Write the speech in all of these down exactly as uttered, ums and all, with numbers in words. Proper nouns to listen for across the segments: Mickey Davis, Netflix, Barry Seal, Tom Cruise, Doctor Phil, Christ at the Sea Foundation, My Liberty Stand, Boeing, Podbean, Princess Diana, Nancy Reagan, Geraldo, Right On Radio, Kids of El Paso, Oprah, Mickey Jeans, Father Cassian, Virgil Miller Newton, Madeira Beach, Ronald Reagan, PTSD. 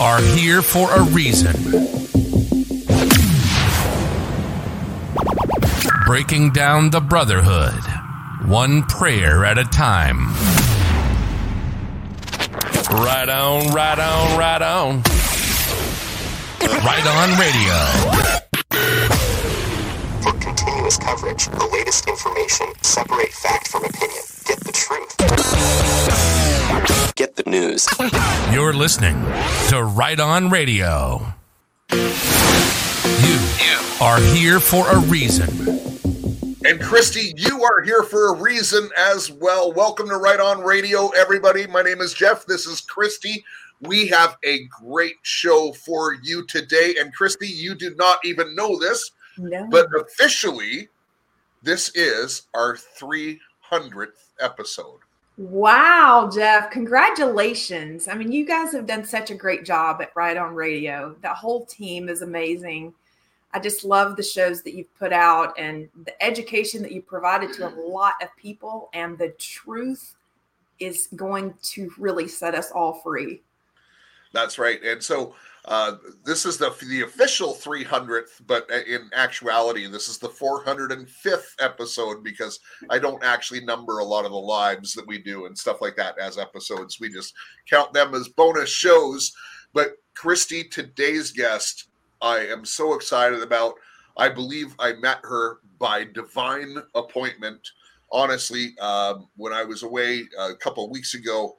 are here for a reason. Breaking down the brotherhood, one prayer at a time. Right on, right on, right on. Right on Radio. For continuous coverage, the latest information, separate fact from opinion. Get the truth. Get the news. You're listening to Right On Radio. You are here for a reason. And Christy, you are here for a reason as well. Welcome to Right On Radio, everybody. My name is Jeff. This is Christy. We have a great show for you today. And Christy, you did not even know this, no. But officially, this is our three hundredth episode. Wow, Jeff. Congratulations. I mean, you guys have done such a great job at Right On Radio. The whole team is amazing. I just love the shows that you've put out and the education that you provided to a lot of people. And the truth is going to really set us all free. That's right. And so uh, this is the the official three hundredth, but in actuality, this is the four hundred fifth episode, because I don't actually number a lot of the lives that we do and stuff like that as episodes. We just count them as bonus shows. But Christy, today's guest, I am so excited about. I believe I met her by divine appointment. Honestly, um, when I was away a couple of weeks ago,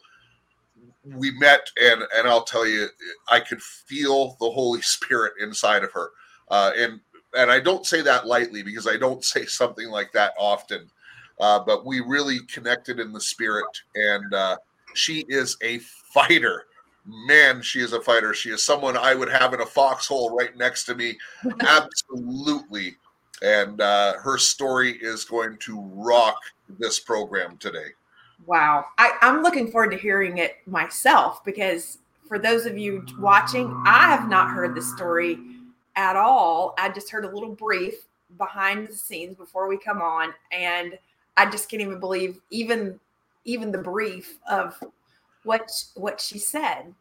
we met, and and I'll tell you, I could feel the Holy Spirit inside of her. Uh, and and I don't say that lightly, because I don't say something like that often. Uh, but we really connected in the Spirit, and uh, she is a fighter. Man, she is a fighter. She is someone I would have in a foxhole right next to me. Absolutely. And uh, her story is going to rock this program today. Wow. I, I'm looking forward to hearing it myself, because for those of you watching, I have not heard the story at all. I just heard a little brief behind the scenes before we come on. And I just can't even believe even, even the brief of what what she said.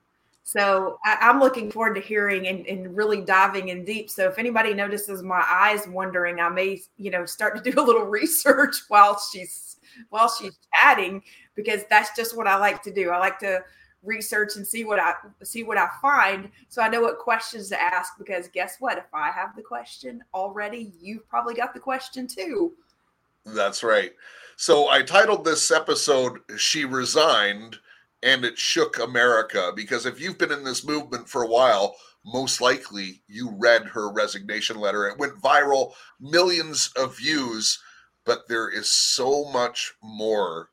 So I, I'm looking forward to hearing and, and really diving in deep. So if anybody notices my eyes wandering, I may, you know, start to do a little research while she's while she's chatting, because that's just what I like to do. I like to research and see what I see what I find, so I know what questions to ask, because guess what? If I have the question already, you've probably got the question too. That's right. So I titled this episode, She Resigned and It Shook America, because if you've been in this movement for a while, most likely you read her resignation letter. It went viral, millions of views, but there is so much more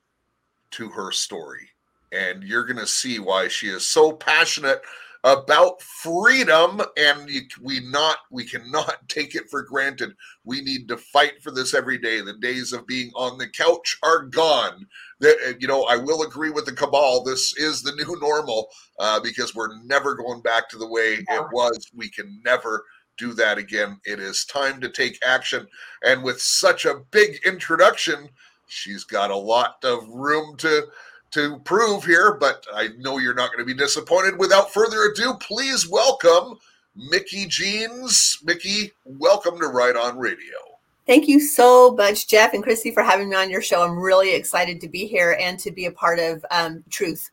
to her story. And you're going to see why she is so passionate about freedom, and we not we cannot take it for granted. We need to fight for this every day. The days of being on the couch are gone. The, you know, I will agree with the cabal. This is the new normal, uh, because we're never going back to the way it was. We can never do that again. It is time to take action. And with such a big introduction, she's got a lot of room to to prove here, but I know you're not going to be disappointed. Without further ado, please welcome Mickey Jeans. Mickey, welcome to Right On Radio. Thank you so much, Jeff and Christy, for having me on your show. I'm really excited to be here and to be a part of um, Truth.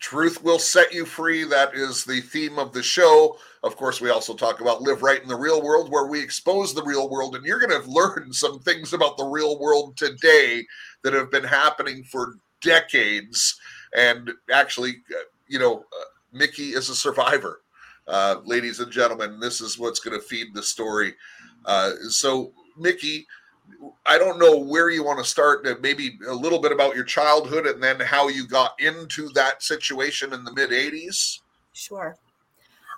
Truth will set you free. That is the theme of the show. Of course, we also talk about Live Right in the Real World, where we expose the real world. And you're going to learn some things about the real world today that have been happening for decades. And actually, you know, Mickey is a survivor. Uh, ladies and gentlemen, this is what's going to feed the story. Uh, so, Mickey, I don't know where you want to start, maybe a little bit about your childhood and then how you got into that situation in the mid-eighties. Sure.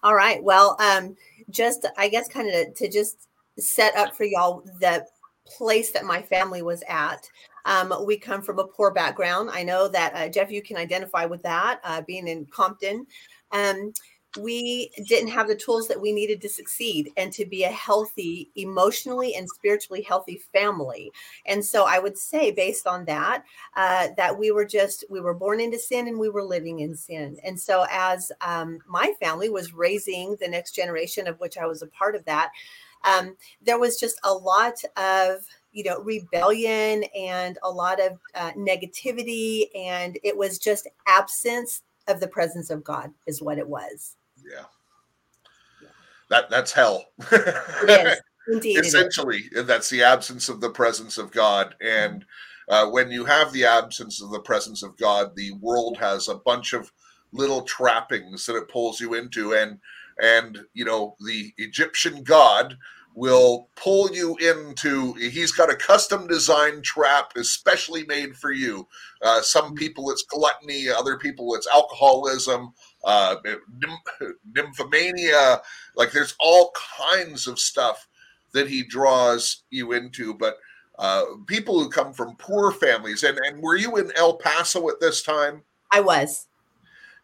All right. Well, um, just, I guess, kind of to, to just set up for y'all the place that my family was at. Um, we come from a poor background. I know that, uh, Jeff, you can identify with that, uh, being in Compton. Um, we didn't have the tools that we needed to succeed and to be a healthy, emotionally and spiritually healthy family. And so I would say, based on that, uh, that we were just, we were born into sin and we were living in sin. And so as um, my family was raising the next generation, of which I was a part of that, um, there was just a lot of, you know, rebellion and a lot of uh, negativity. And it was just absence of the presence of God is what it was. Yeah. yeah. That that's hell. It is. Indeed. Essentially, it is. That's the absence of the presence of God. And uh, when you have the absence of the presence of God, the world has a bunch of little trappings that it pulls you into. And, and, you know, the Egyptian God will pull you into, he's got a custom designed trap especially made for you. Uh, some people it's gluttony, other people it's alcoholism, uh, nymphomania. Like there's all kinds of stuff that he draws you into. But uh, people who come from poor families, and, and were you in El Paso at this time? I was.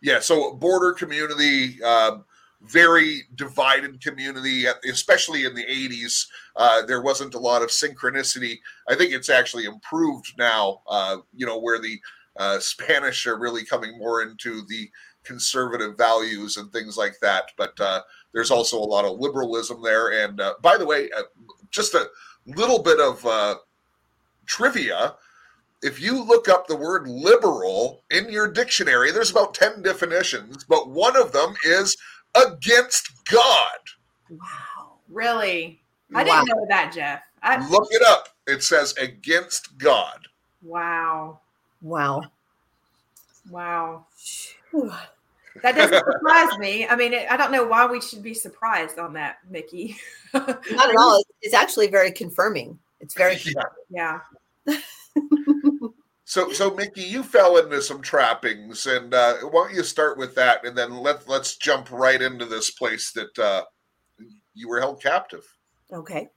Yeah, so border community, uh, very divided community, especially in the eighties. Uh, there wasn't a lot of synchronicity. I think it's actually improved now, uh, you know, where the uh, Spanish are really coming more into the conservative values and things like that. But uh, there's also a lot of liberalism there. And uh, by the way, uh, just a little bit of uh, trivia. If you look up the word liberal in your dictionary, there's about ten definitions, but one of them is against God. Wow. Really? I wow. didn't know that, Jeff. I... Look it up. It says against God. Wow. Wow. Wow. That doesn't surprise me. I mean, it, I don't know why we should be surprised on that, Mickey. Not at all. It's actually very confirming. It's very confirming. Yeah. yeah. So, so Mickey, you fell into some trappings, and uh, why don't you start with that, and then let let's jump right into this place that uh, you were held captive. Okay.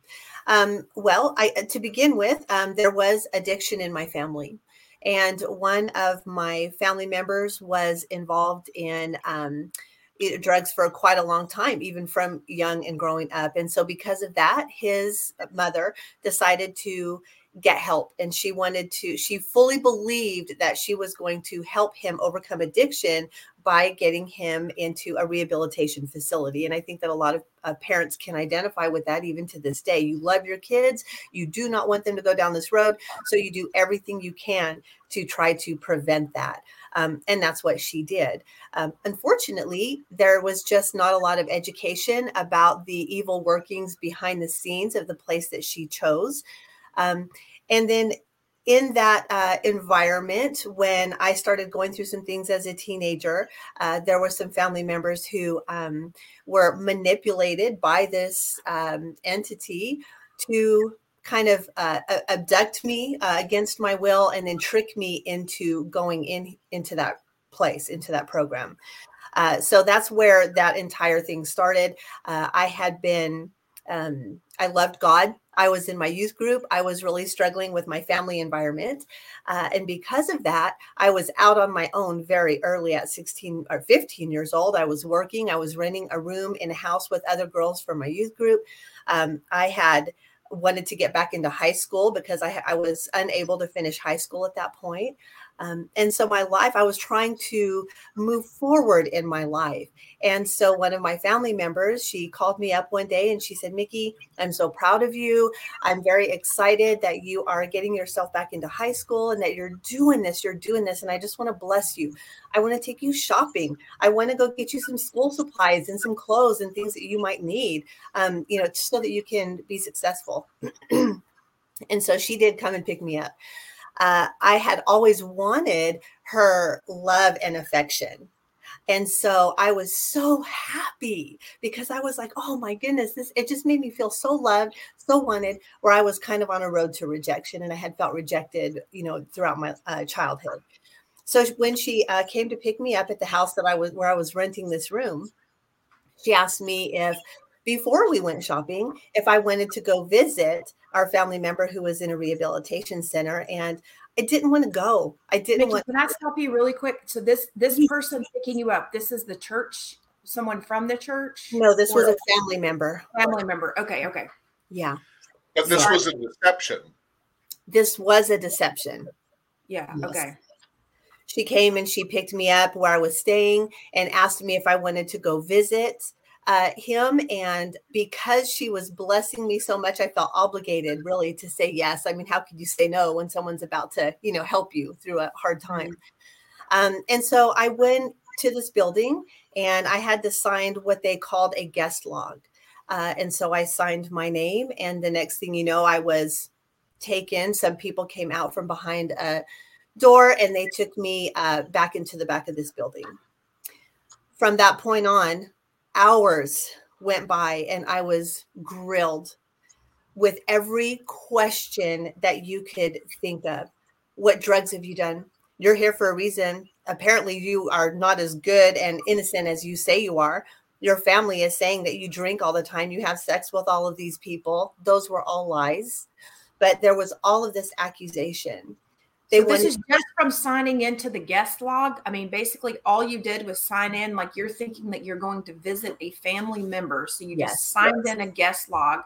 Um, well, I to begin with, um, there was addiction in my family, and one of my family members was involved in um, drugs for quite a long time, even from young and growing up, and so because of that, his mother decided to get help. And she wanted to, she fully believed that she was going to help him overcome addiction by getting him into a rehabilitation facility. And I think that a lot of uh, parents can identify with that even to this day. You love your kids. You do not want them to go down this road. So you do everything you can to try to prevent that. Um, and that's what she did. Um, unfortunately, there was just not a lot of education about the evil workings behind the scenes of the place that she chose. Um, and then in that uh, environment, when I started going through some things as a teenager, uh, there were some family members who um, were manipulated by this um, entity to kind of uh, abduct me uh, against my will and then trick me into going in into that place, into that program. Uh, so that's where that entire thing started. Uh, I had been... Um, I loved God. I was in my youth group. I was really struggling with my family environment. Uh, and because of that, I was out on my own very early at sixteen or fifteen years old. I was working. I was renting a room in a house with other girls from my youth group. Um, I had wanted to get back into high school because I, I was unable to finish high school at that point. Um, and so my life, I was trying to move forward in my life. And so one of my family members, she called me up one day and she said, Mickey, I'm so proud of you. I'm very excited that you are getting yourself back into high school and that you're doing this, you're doing this. And I just want to bless you. I want to take you shopping. I want to go get you some school supplies and some clothes and things that you might need, um, you know, so that you can be successful. And so she did come and pick me up. Uh, I had always wanted her love and affection. And so I was so happy because I was like, oh my goodness, this, it just made me feel so loved, so wanted, where I was kind of on a road to rejection and I had felt rejected, you know, throughout my uh, childhood. So when she uh, came to pick me up at the house that I was, where I was renting this room, she asked me if, before we went shopping, if I wanted to go visit our family member who was in a rehabilitation center, and I didn't want to go. I didn't Mickey, want. Can I stop you really quick? So this this person picking you up, this is the church someone from the church? No, this was a family member. Family member. Okay. Okay. Yeah. But this so, was a deception. This was a deception. Yeah. Yes. Okay. She came and she picked me up where I was staying and asked me if I wanted to go visit uh, him. And because she was blessing me so much, I felt obligated really to say yes. I mean, how could you say no when someone's about to, you know, help you through a hard time? Um, and so I went to this building and I had to sign what they called a guest log. Uh, and so I signed my name. And the next thing you know, I was taken. Some people came out from behind a door and they took me uh, back into the back of this building. From that point on, hours went by and I was grilled with every question that you could think of. What drugs have you done? You're here for a reason. Apparently you are not as good and innocent as you say you are. Your family is saying that you drink all the time. You have sex with all of these people. Those were all lies. But there was all of this accusation. They so this is just from signing into the guest log. I mean, basically all you did was sign in. Like you're thinking that you're going to visit a family member. So you yes, just signed yes. in a guest log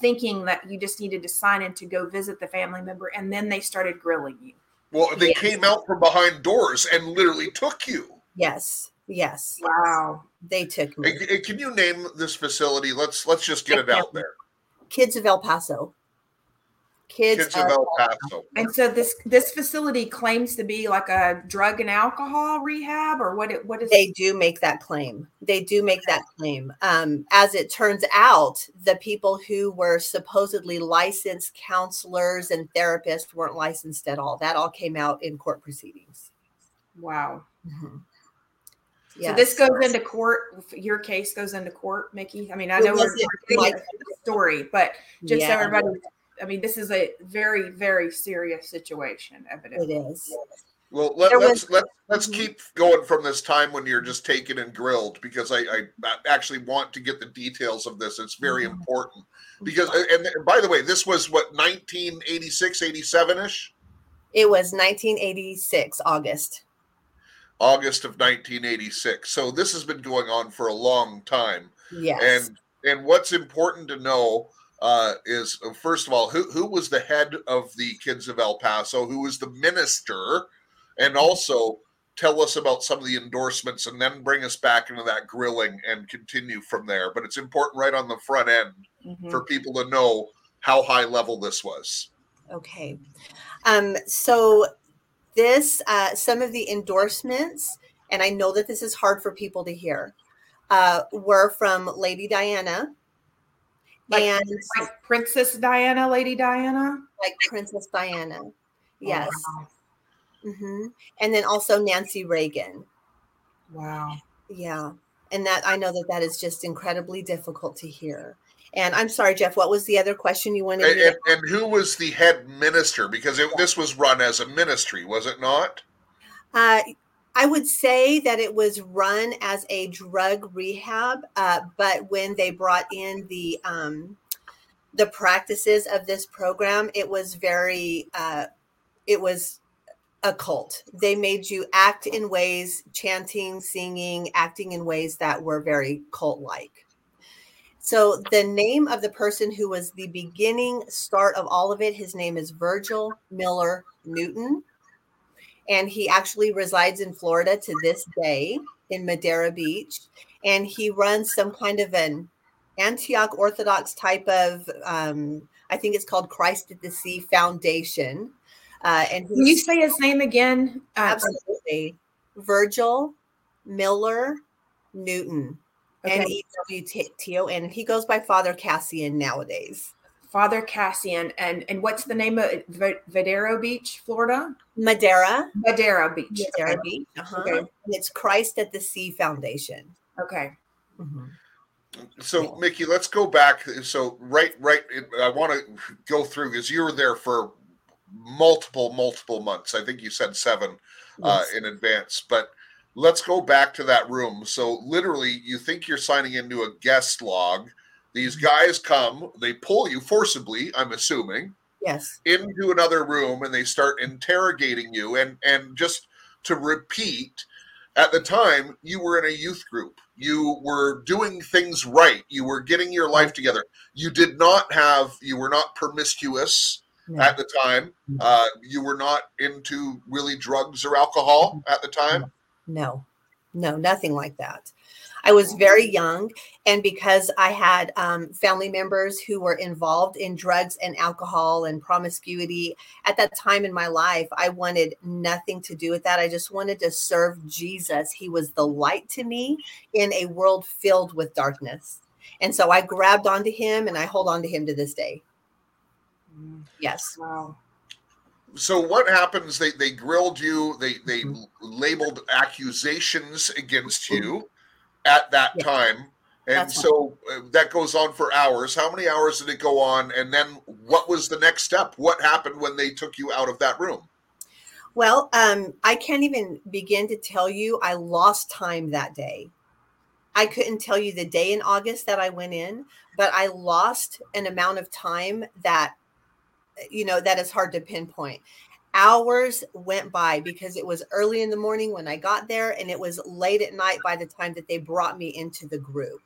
thinking that you just needed to sign in to go visit the family member. And then they started grilling you. Well, they yes. came out from behind doors and literally took you. Yes. Yes. Wow. They took me. And, and can you name this facility? Let's let's just get it out there. Kids of El Paso. Kids, Kids of El Paso. Paso. And so this this facility claims to be like a drug and alcohol rehab, or what? It, what is? They it? do make that claim. They do make that claim. Um, as it turns out, the people who were supposedly licensed counselors and therapists weren't licensed at all. That all came out in court proceedings. Wow. Mm-hmm. Yes. So this goes into court. Your case goes into court, Mickey. I mean, I know we're like the story, but just yeah. so everybody. I mean, this is a very, very serious situation. Evidently, it is. Well, let, let's was, let's let's mm-hmm. keep going from this time when you're just taken and grilled, because I, I actually want to get the details of this. It's very mm-hmm. important because, and, and by the way, this was what nineteen eighty-six, eighty-seven ish. It was nineteen eighty-six, August. August of nineteen eighty-six. So this has been going on for a long time. Yes. And and what's important to know uh, is, first of all, who, who was the head of the Kids of El Paso, who was the minister, and also tell us about some of the endorsements and then bring us back into that grilling and continue from there. But it's important right on the front end mm-hmm. for people to know how high level this was. Okay. Um, so... This, uh, some of the endorsements, and I know that this is hard for people to hear, uh, were from Lady Diana. Like, and like Princess Diana, Lady Diana? Like Princess Diana, yes. Oh, wow. Mm-hmm. And then also Nancy Reagan. Wow. Yeah. And that I know that that is just incredibly difficult to hear. And I'm sorry, Jeff, what was the other question you wanted to ask? And, and who was the head minister? Because it, this was run as a ministry, was it not? Uh, I would say that it was run as a drug rehab. Uh, but when they brought in the um, the practices of this program, it was very, uh, it was a cult. They made you act in ways, chanting, singing, acting in ways that were very cult-like. So the name of the person who was the beginning start of all of it, his name is Virgil Miller Newton. And he actually resides in Florida to this day in Madeira Beach. And he runs some kind of an Antioch Orthodox type of, um, I think it's called Christ at the Sea Foundation. Uh, and Can you say his name again? Uh, absolutely. Virgil Miller Newton. Okay. N E W T O N. And he goes by Father Cassian nowadays. Father Cassian. And and what's the name of Madeira Beach, Florida? Madeira. Madeira Beach. Madeira okay. Beach. Uh-huh. Okay. And it's Christ at the Sea Foundation. Okay. Mm-hmm. So, Mickey, let's go back. So, right, right. I want to go through because you were there for multiple, multiple months. I think you said seven yes. uh, in advance. But let's go back to that room. So literally, you think you're signing into a guest log. These guys come, they pull you forcibly, I'm assuming, yes, into another room, and they start interrogating you. And and just to repeat, At the time, you were in a youth group. You were doing things right. You were getting your life together. You did not have, you were not promiscuous no. at the time. Uh, you were not into really drugs or alcohol at the time. No, no, nothing like that. I was very young. And because I had um, family members who were involved in drugs and alcohol and promiscuity at that time in my life, I wanted nothing to do with that. I just wanted to serve Jesus. He was the light to me in a world filled with darkness. And so I grabbed onto him and I hold on to him to this day. Yes. Wow. So what happens? They, they grilled you. They, they mm-hmm. labeled accusations against you. At that yeah. time. And That's so uh, that goes on for hours. How many hours did it go on? And then what was the next step? What happened when they took you out of that room? Well, um, I can't even begin to tell you. I lost time that day. I couldn't tell you the day in August that I went in, but I lost an amount of time that, you know, that is hard to pinpoint. Hours went by because it was early in the morning when I got there, and it was late at night by the time that they brought me into the group.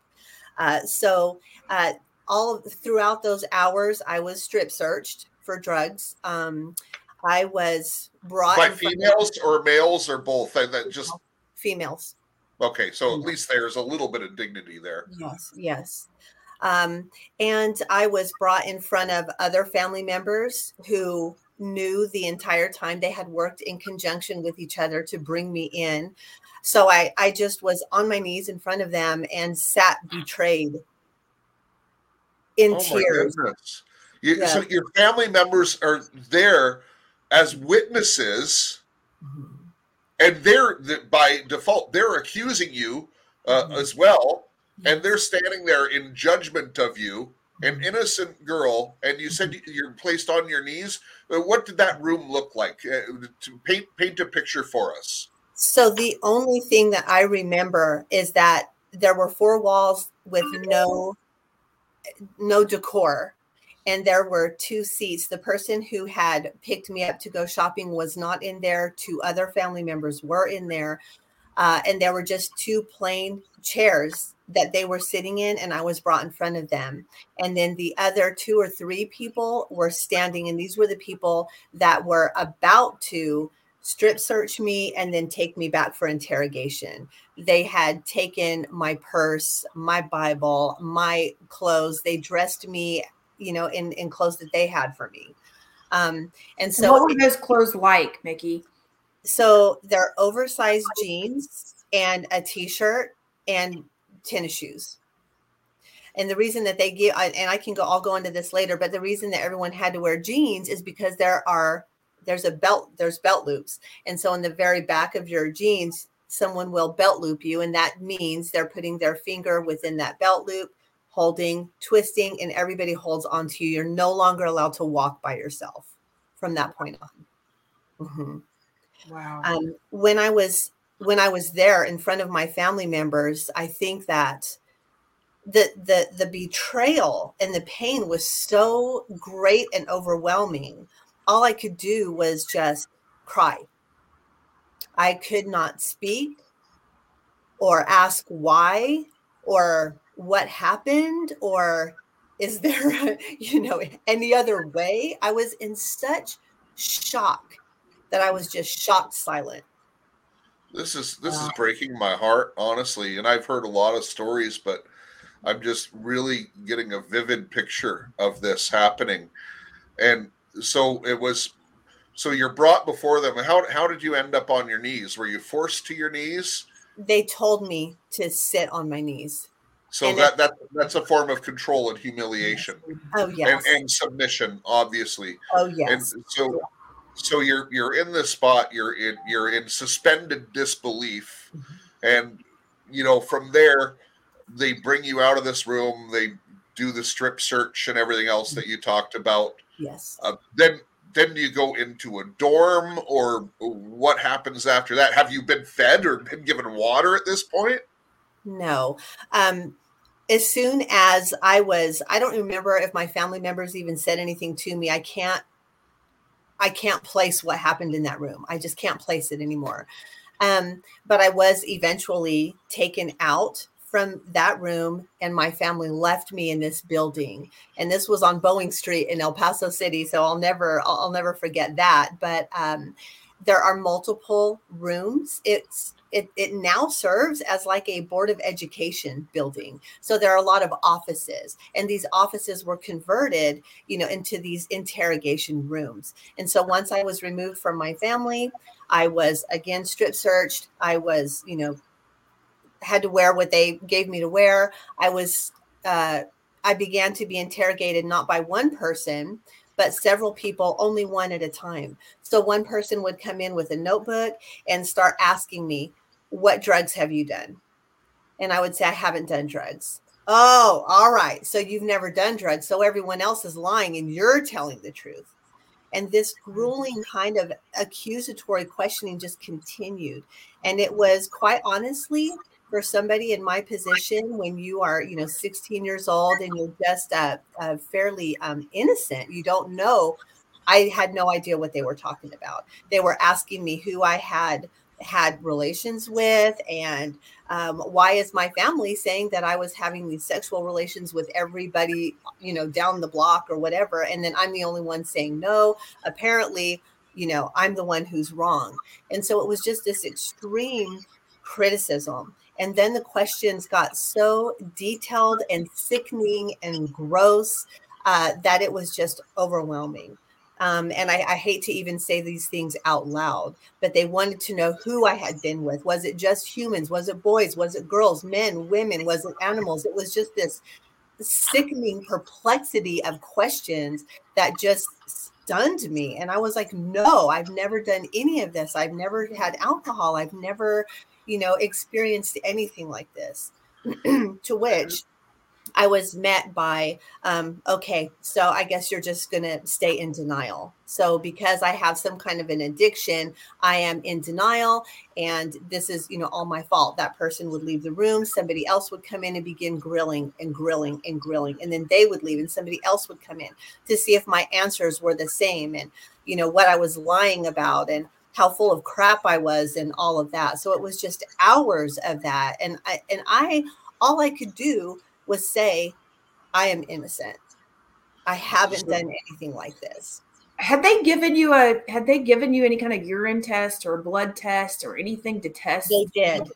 Uh, so uh, all throughout those hours, I was strip searched for drugs. Um, I was brought by females or males or both. I, that just females. Okay, so at females. Least there's a little bit of dignity there. Yes, yes. Um, and I was brought in front of other family members who knew the entire time. They had worked in conjunction with each other to bring me in. So I, I just was on my knees in front of them and sat betrayed in oh tears. You, yeah. So your family members are there as witnesses, mm-hmm. and they're by default, they're accusing you uh, mm-hmm. as well. And they're standing there in judgment of you. An innocent girl, and you said you're placed on your knees. What did that room look like? Uh, to paint paint a picture for us. So the only thing that I remember is that there were four walls with no no decor, and there were two seats. The person who had picked me up to go shopping was not in there. Two other family members were in there, uh, and there were just two plain chairs that they were sitting in, and I was brought in front of them. And then the other two or three people were standing, and these were the people that were about to strip search me and then take me back for interrogation. They had taken my purse, my Bible, my clothes. They dressed me, you know, in, in clothes that they had for me. Um, and so, what were those clothes like, Mickey? So they're oversized jeans and a t-shirt and tennis shoes. And the reason that they give, and I can go, I'll go into this later, but the reason that everyone had to wear jeans is because there are, there's a belt, there's belt loops. And so in the very back of your jeans, someone will belt loop you. And that means they're putting their finger within that belt loop, holding, twisting, and everybody holds onto you. You're no longer allowed to walk by yourself from that point on. Mm-hmm. Wow. Um, when I was When I was there in front of my family members, I think that the, the the betrayal and the pain was so great and overwhelming. All I could do was just cry. I could not speak or ask why or what happened or is there, you know, any other way. I was in such shock that I was just shocked silent. This is this is breaking my heart, honestly. And I've heard a lot of stories, but I'm just really getting a vivid picture of this happening. And so it was. So you're brought before them. How how did you end up on your knees? Were you forced to your knees? They told me to sit on my knees. So and that, that that's a form of control and humiliation. Oh yes. And, and submission, obviously. Oh yes. And so. So you're you're in this spot. You're in you're in suspended disbelief, and you know from there, they bring you out of this room. They do the strip search and everything else that you talked about. Yes. Uh, then then you go into a dorm, or what happens after that? Have you been fed or been given water at this point? No. Um, as soon as I was, I don't remember if my family members even said anything to me. I can't. I can't place what happened in that room. I just can't place it anymore. Um, but I was eventually taken out from that room, and my family left me in this building. And this was on Boeing Street in El Paso City. So I'll never, I'll, I'll never forget that. But um, there are multiple rooms. It's, It, it now serves as like a Board of Education building. So there are a lot of offices, and these offices were converted, you know, into these interrogation rooms. And so once I was removed from my family, I was again strip searched. I was, you know, had to wear what they gave me to wear. I was, uh, I began to be interrogated not by one person, but several people, only one at a time. So one person would come in with a notebook and start asking me, what drugs have you done? And I would say, I haven't done drugs. Oh, all right. So you've never done drugs. So everyone else is lying and you're telling the truth. And this grueling kind of accusatory questioning just continued. And it was, quite honestly, for somebody in my position, when you are, you know, sixteen years old and you're just uh, uh, fairly um, innocent, you don't know. I had no idea what they were talking about. They were asking me who I had had relations with, and um, why is my family saying that I was having these sexual relations with everybody, you know, down the block or whatever. And then I'm the only one saying no. Apparently, you know, I'm the one who's wrong. And so it was just this extreme criticism. And then the questions got so detailed and sickening and gross uh, that it was just overwhelming. Um, and I, I hate to even say these things out loud, but they wanted to know who I had been with. Was it just humans? Was it boys? Was it girls, men, women? Was it animals? It was just this sickening perplexity of questions that just stunned me. And I was like, no, I've never done any of this. I've never had alcohol. I've never... you know, experienced anything like this. To which I was met by, um, okay, so I guess you're just going to stay in denial. So because I have some kind of an addiction, I am in denial, and this is, you know, all my fault. That person would leave the room. Somebody else would come in and begin grilling and grilling and grilling. And then they would leave and somebody else would come in to see if my answers were the same and, you know, what I was lying about and how full of crap I was and all of that. So it was just hours of that. And I, and I, all I could do was say, I am innocent. I haven't done anything like this. Had they given you a, had they given you any kind of urine test or blood test or anything to test? They did.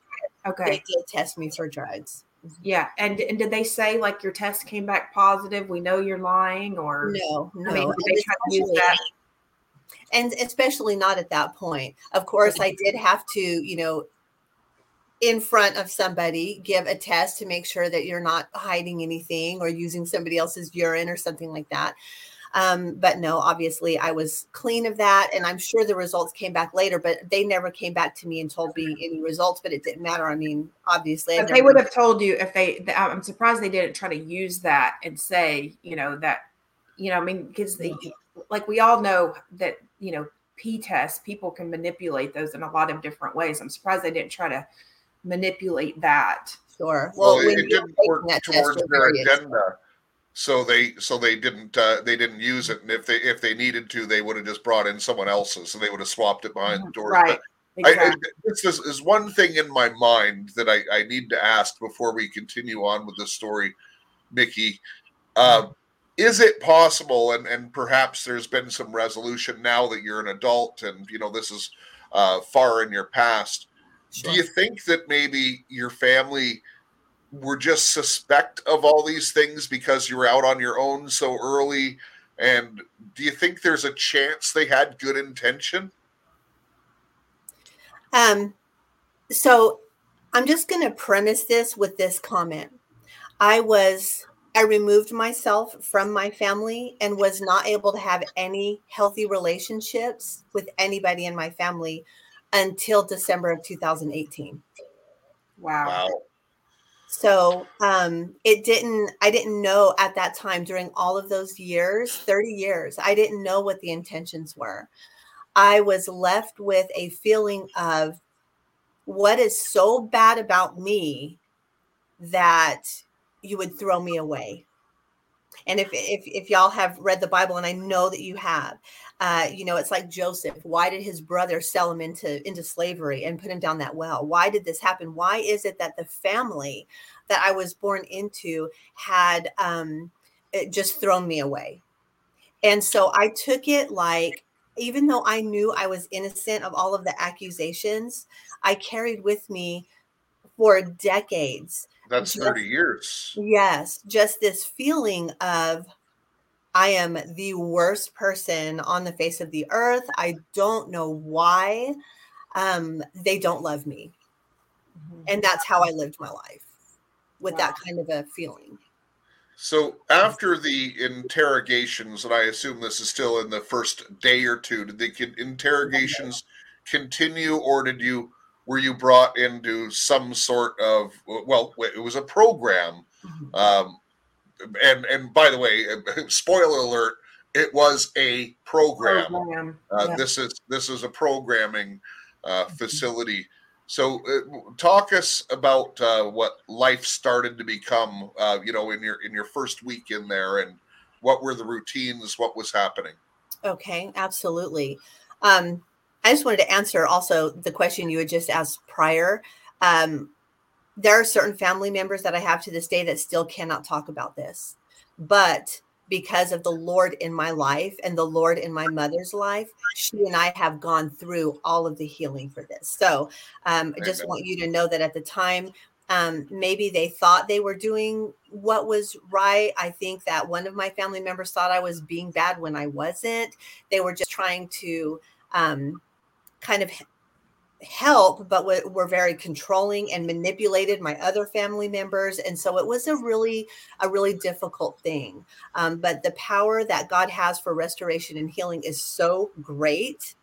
Okay. They did test me for drugs. Yeah. And and did they say, like, your test came back positive, we know you're lying? Or no, no. I mean, did they try to use that? And especially not at that point. Of course, I did have to, you know, in front of somebody, give a test to make sure that you're not hiding anything or using somebody else's urine or something like that. Um, but no, obviously I was clean of that. And I'm sure the results came back later, but they never came back to me and told me any results, but it didn't matter. I mean, obviously. But they would have told you if they, I'm surprised they didn't try to use that and say, you know, that, you know, I mean, because they, like, we all know that, you know, pee tests, people can manipulate those in a lot of different ways. I'm surprised they didn't try to manipulate that. Sure. Well, well it didn't work towards their agenda, so they so they didn't uh, they didn't use it. And if they if they needed to, they would have just brought in someone else's. So they would have swapped it behind the door. Right. Exactly. I, I, this is, is one thing in my mind that I, I need to ask before we continue on with this story, Nikki. Uh, mm-hmm. Is it possible, and, and perhaps there's been some resolution now that you're an adult and, you know, this is uh, far in your past. Sure. Do you think that maybe your family were just suspect of all these things because you were out on your own so early? And do you think there's a chance they had good intention? Um. So I'm just going to premise this with this comment. I was... I removed myself from my family and was not able to have any healthy relationships with anybody in my family until December of two thousand eighteen. Wow. Wow. So um, it didn't, I didn't know at that time during all of those years, thirty years, I didn't know what the intentions were. I was left with a feeling of, what is so bad about me that you would throw me away? And if, if if y'all have read the Bible, and I know that you have, Uh, you know, it's like Joseph. Why did his brother sell him into, into slavery and put him down that well? Why did this happen? Why is it that the family that I was born into had um, it just thrown me away? And so I took it like, even though I knew I was innocent of all of the accusations, I carried with me for decades. That's just, thirty years. Yes. Just this feeling of, I am the worst person on the face of the earth. I don't know why um, they don't love me. Mm-hmm. And that's how I lived my life, with wow. that kind of a feeling. So after the interrogations, and I assume this is still in the first day or two, did the interrogations continue, or did you, were you brought into some sort of, well, it was a program. Um, and, and by the way, spoiler alert, it was a program. program. Uh, yeah. This is, this is a programming uh, facility. So uh, talk us about uh, what life started to become, uh, you know, in your in your first week in there, and what were the routines, what was happening? Okay, absolutely. Um, I just wanted to answer also the question you had just asked prior. Um, there are certain family members that I have to this day that still cannot talk about this, but because of the Lord in my life and the Lord in my mother's life, she and I have gone through all of the healing for this. So um, I just want you to know that at the time, um, maybe they thought they were doing what was right. I think that one of my family members thought I was being bad when I wasn't. They were just trying to um, kind of help, but w- were very controlling and manipulated my other family members. And so it was a really, a really difficult thing. Um, but the power that God has for restoration and healing is so great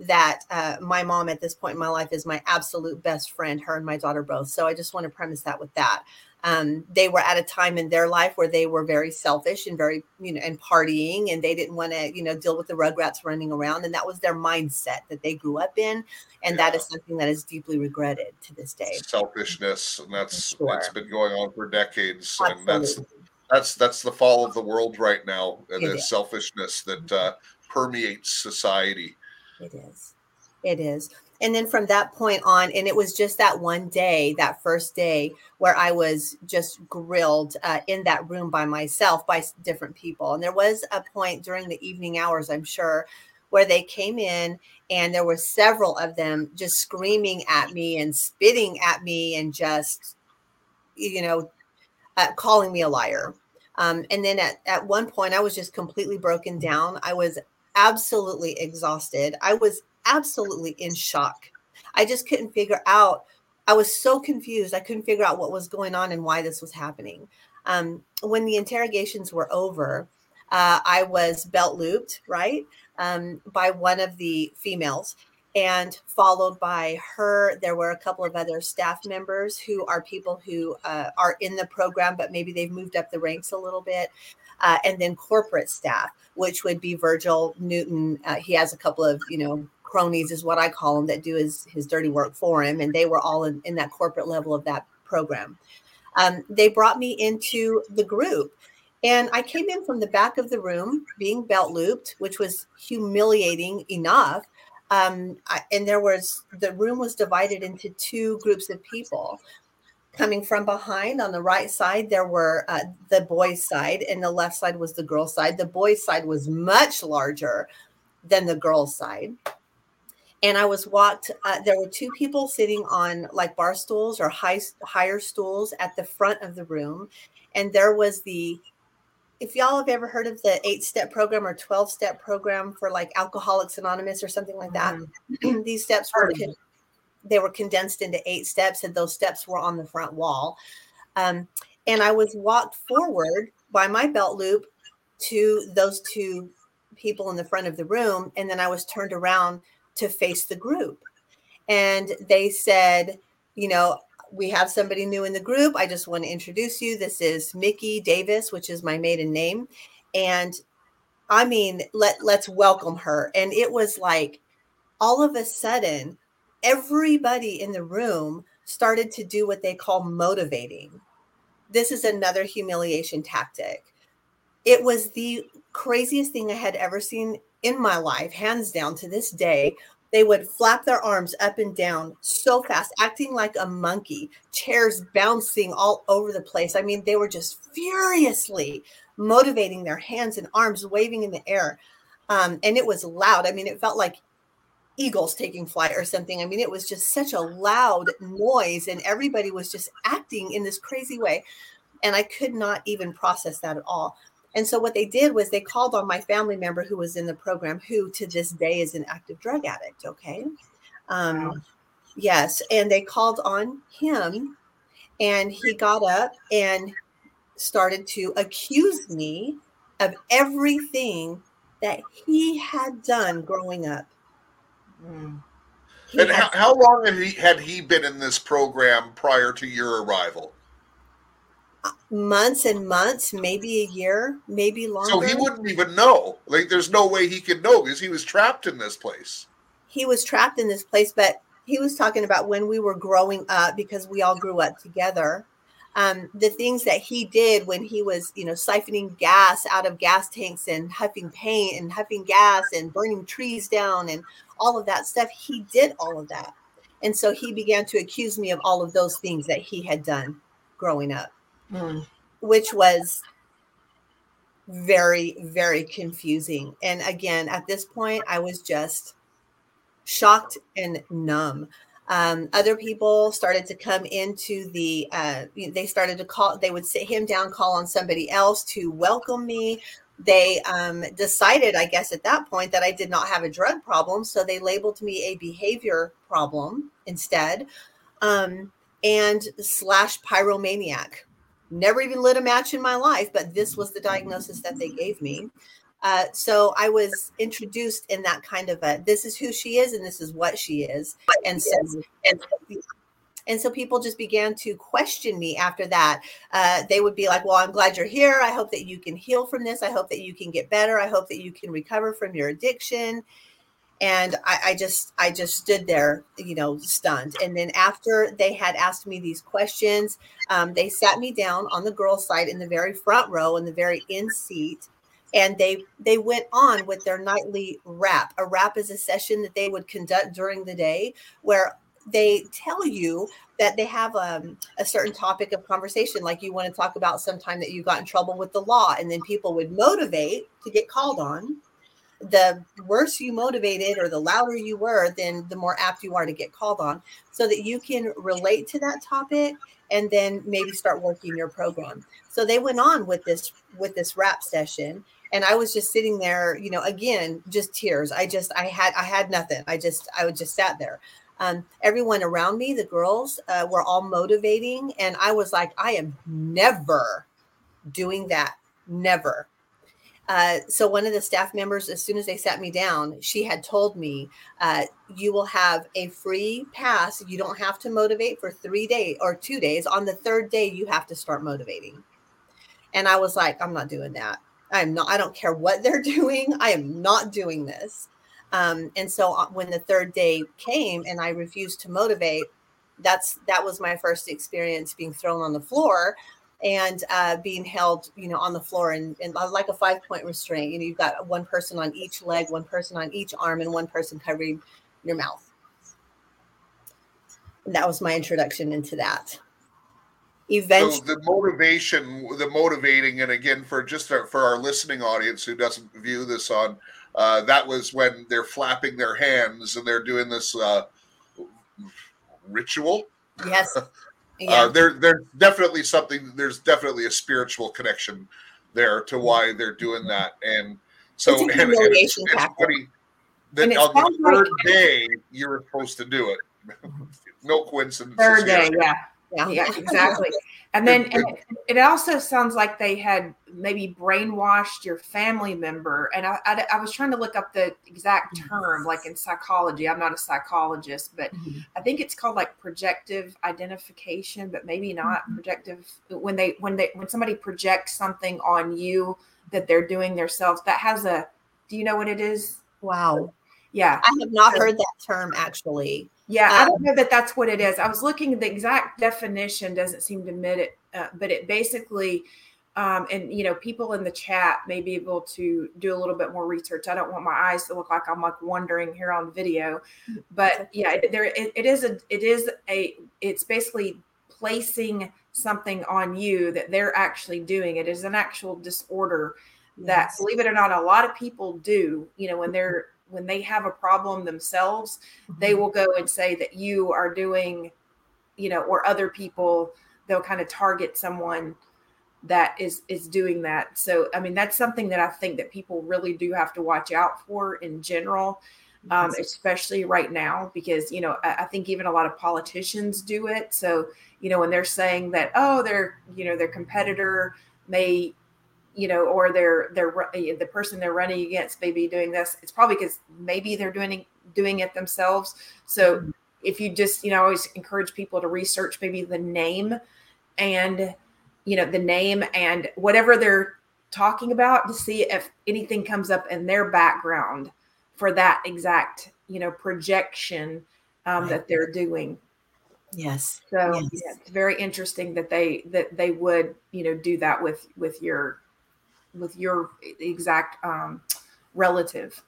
that uh, my mom at this point in my life is my absolute best friend, her and my daughter both. So I just want to premise that with that. Um, they were at a time in their life where they were very selfish and very, you know, and partying, and they didn't want to, you know, deal with the rugrats running around. And that was their mindset that they grew up in. And yeah. that is something that is deeply regretted to this day. Selfishness. And that's, sure. that's been going on for decades. Absolutely. And that's, that's, that's the fall of the world right now. And the selfishness that uh, permeates society. It is. It is. And then from that point on, and it was just that one day, that first day where I was just grilled uh, in that room by myself by different people. And there was a point during the evening hours, I'm sure, where they came in and there were several of them just screaming at me and spitting at me and just, you know, uh, calling me a liar. Um, and then at, at one point, I was just completely broken down. I was absolutely exhausted. I was absolutely in shock. I just couldn't figure out. I was so confused. I couldn't figure out what was going on and why this was happening. Um, when the interrogations were over, uh, I was belt looped, right, um, by one of the females and followed by her. There were a couple of other staff members who are people who uh, are in the program, but maybe they've moved up the ranks a little bit. Uh, and then corporate staff, which would be Virgil Newton. Uh, he has a couple of, you know, cronies is what I call him, that do his, his dirty work for him. And they were all in, in that corporate level of that program. Um, they brought me into the group. And I came in from the back of the room being belt looped, which was humiliating enough. Um, I, and there was, the room was divided into two groups of people. Coming from behind on the right side, there were uh, the boys' side, and the left side was the girls' side. The boys' side was much larger than the girls' side. And I was walked, uh, there were two people sitting on like bar stools or high, higher stools at the front of the room. And there was the, if y'all have ever heard of the eight-step program or twelve-step program for like Alcoholics Anonymous or something like that, mm-hmm. these steps were They were condensed into eight steps, and those steps were on the front wall. Um, and I was walked forward by my belt loop to those two people in the front of the room. And then I was turned around to face the group. And they said, you know, we have somebody new in the group. I just want to introduce you. This is Mickey Davis, which is my maiden name. And I mean, let, let's welcome her. And it was like all of a sudden, everybody in the room started to do what they call motivating. This is another humiliation tactic. It was the craziest thing I had ever seen in my life, hands down to this day, they would flap their arms up and down so fast, acting like a monkey, chairs bouncing all over the place. I mean, they were just furiously motivating their hands and arms, waving in the air. Um, and it was loud. I mean, it felt like eagles taking flight or something. I mean, it was just such a loud noise, and everybody was just acting in this crazy way. And I could not even process that at all. And so what they did was they called on my family member who was in the program, who to this day is an active drug addict. Okay. Um, wow. Yes. And they called on him, and he got up and started to accuse me of everything that he had done growing up. Mm. And how, how long had he, had he been in this program prior to your arrival? Months and months, maybe a year, maybe longer. So he wouldn't even know. Like, there's no way he could know because he was trapped in this place. He was trapped in this place, but he was talking about when we were growing up, because we all grew up together. Um, the things that he did when he was, you know, siphoning gas out of gas tanks and huffing paint and huffing gas and burning trees down and all of that stuff. He did all of that. And so he began to accuse me of all of those things that he had done growing up. Mm. Which was very, very confusing. And again, at this point, I was just shocked and numb. Um, other people started to come into the, uh, they started to call, they would sit him down, call on somebody else to welcome me. They um, decided, I guess, at that point that I did not have a drug problem. So they labeled me a behavior problem instead, um, and slash pyromaniac. Never even lit a match in my life, but this was the diagnosis that they gave me. Uh, so I was introduced in that kind of a, this is who she is and this is what she is. And so, and, and so people just began to question me after that. Uh, they would be like, well, I'm glad you're here. I hope that you can heal from this. I hope that you can get better. I hope that you can recover from your addiction. And I, I just, I just stood there, you know, stunned. And then after they had asked me these questions, um, they sat me down on the girls' side in the very front row, in the very end seat, and they they went on with their nightly rap. A rap is a session that they would conduct during the day where they tell you that they have um, a certain topic of conversation, like you want to talk about sometime that you got in trouble with the law, and then people would motivate to get called on. The worse you motivated or the louder you were, then the more apt you are to get called on, so that you can relate to that topic and then maybe start working your program. So they went on with this, with this rap session. And I was just sitting there, you know, again, just tears. I just, I had, I had nothing. I just, I would just sat there. Um, everyone around me, the girls uh, were all motivating. And I was like, I am never doing that. Never. Uh, so one of the staff members, as soon as they sat me down, she had told me, uh, you will have a free pass. You don't have to motivate for three days or two days. On the third day, you have to start motivating. And I was like, I'm not doing that. I'm not, I don't care what they're doing. I am not doing this. Um, and so when the third day came and I refused to motivate, that's, that was my first experience being thrown on the floor and uh, being held, you know, on the floor and, and like a five point restraint. You know, you've got one person on each leg, one person on each arm, and one person covering your mouth. And that was my introduction into that. Eventually, so the motivation, the motivating, and again, for just our, for our listening audience who doesn't view this on, uh, that was when they're flapping their hands and they're doing this uh, ritual. Yes. Yeah. Uh, there, there's definitely something, there's definitely a spiritual connection there to why they're doing that. And so it's and, and it's, it's funny that and it on the third like- day, you were supposed to do it. No coincidence. Third day, yeah. yeah. Yeah, exactly. And then and it, it also sounds like they had maybe brainwashed your family member. And I, I, I was trying to look up the exact term, like in psychology. I'm not a psychologist, but mm-hmm. I think it's called like projective identification, but maybe not mm-hmm. projective. When they when they when somebody projects something on you that they're doing themselves, that has a. Do you know what it is? Wow. Yeah, I have not so, heard that term actually. Yeah, um, I don't know that that's what it is. I was looking at the exact definition; doesn't seem to admit it, uh, but it basically. Um, and, you know, people in the chat may be able to do a little bit more research. I don't want my eyes to look like I'm like wandering here on video, but yeah, there, it, it is a, it is a, it's basically placing something on you that they're actually doing. It is an actual disorder that, yes, believe it or not, a lot of people do, you know, when they're, when they have a problem themselves, mm-hmm, they will go and say that you are doing, you know, or other people, they'll kind of target someone that is is doing that. So, I mean, that's something that I think that people really do have to watch out for in general, um, especially right now, because, you know, I, I think even a lot of politicians do it. So, you know, when they're saying that, oh, they're, you know, their competitor may, you know, or their their the person they're running against may be doing this, it's probably because maybe they're doing doing it themselves. So if you just, you know, I always encourage people to research maybe the name and, you know, the name and whatever they're talking about to see if anything comes up in their background for that exact, you know, projection um, right, that they're doing. Yes. So yes. Yeah, it's very interesting that they, that they would, you know, do that with, with your, with your exact um, relative.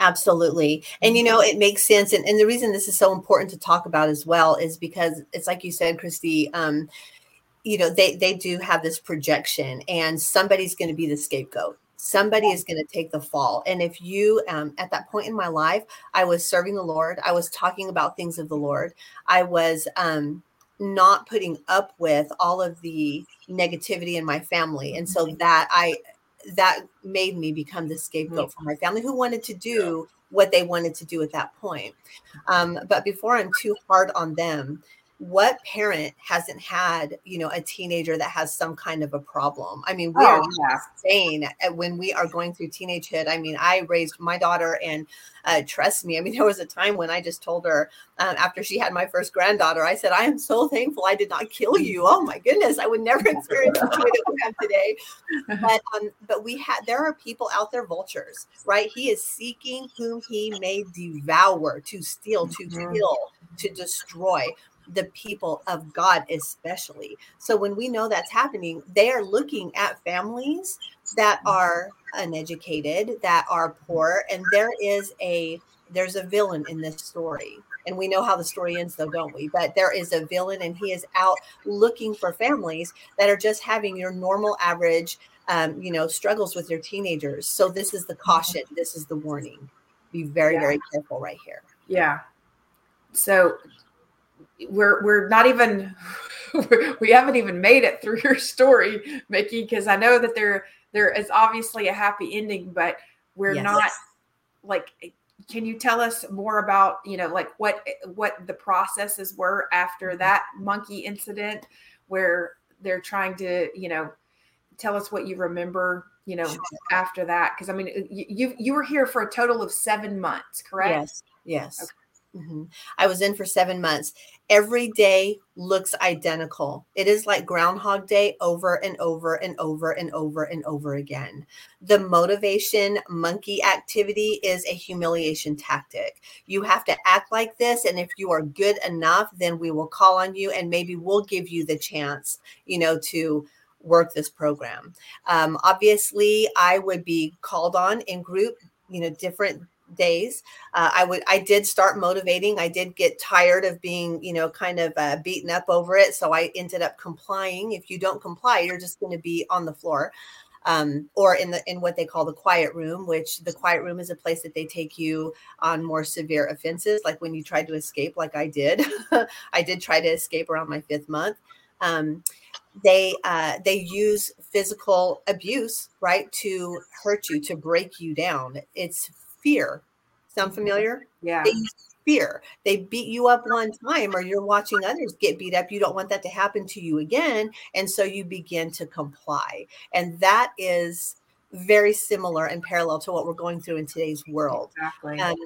Absolutely. And, you know, it makes sense. And, and the reason this is so important to talk about as well is because it's like you said, Christy, um, you know, they, they do have this projection and somebody's going to be the scapegoat. Somebody is going to take the fall. And if you, um, at that point in my life, I was serving the Lord. I was talking about things of the Lord. I was um, not putting up with all of the negativity in my family. And so that I, that made me become the scapegoat for my family who wanted to do what they wanted to do at that point. Um, but before I'm too hard on them, what parent hasn't had, you know, a teenager that has some kind of a problem? I mean, we oh, are yeah. insane when we are going through teenagehood. I mean, I raised my daughter and uh, trust me, I mean, there was a time when I just told her um, after she had my first granddaughter, I said, I am so thankful I did not kill you. Oh my goodness. I would never experience the joy that we have today. But, um, but we had, there are people out there, vultures, right? He is seeking whom he may devour, to steal, to kill, to destroy. The people of God, especially. So when we know that's happening, they are looking at families that are uneducated, that are poor, and there is a there's a villain in this story. And we know how the story ends, though, don't we? But there is a villain, and he is out looking for families that are just having your normal, average, um, you know, struggles with your teenagers. So this is the caution. This is the warning. Be very, yeah. very careful right here. Yeah. So. We're we're not even we haven't even made it through your story, Mickey, because I know that there there is obviously a happy ending, but we're yes. not like. Can you tell us more about, you know, like what what the processes were after that monkey incident, where they're trying to, you know, tell us what you remember, you know, sure. after that? Because I mean, you you were here for a total of seven months, correct? Yes. Yes. Okay. Mm-hmm. I was in for seven months. Every day looks identical. It is like Groundhog Day over and over and over and over and over again. The motivation monkey activity is a humiliation tactic. You have to act like this. And if you are good enough, then we will call on you and maybe we'll give you the chance, you know, to work this program. Um, obviously, I would be called on in group, you know, different days. Uh, I would, I did start motivating. I did get tired of being, you know, kind of uh, beaten up over it. So I ended up complying. If you don't comply, you're just going to be on the floor um, or in the, in what they call the quiet room, which the quiet room is a place that they take you on more severe offenses. Like when you tried to escape, like I did, I did try to escape around my fifth month. Um, they, uh, they use physical abuse, right, to hurt you, to break you down. It's fear. Sound familiar? Yeah. They use fear. They beat you up one time or you're watching others get beat up. You don't want that to happen to you again. And so you begin to comply. And that is very similar and parallel to what we're going through in today's world. Exactly. Um,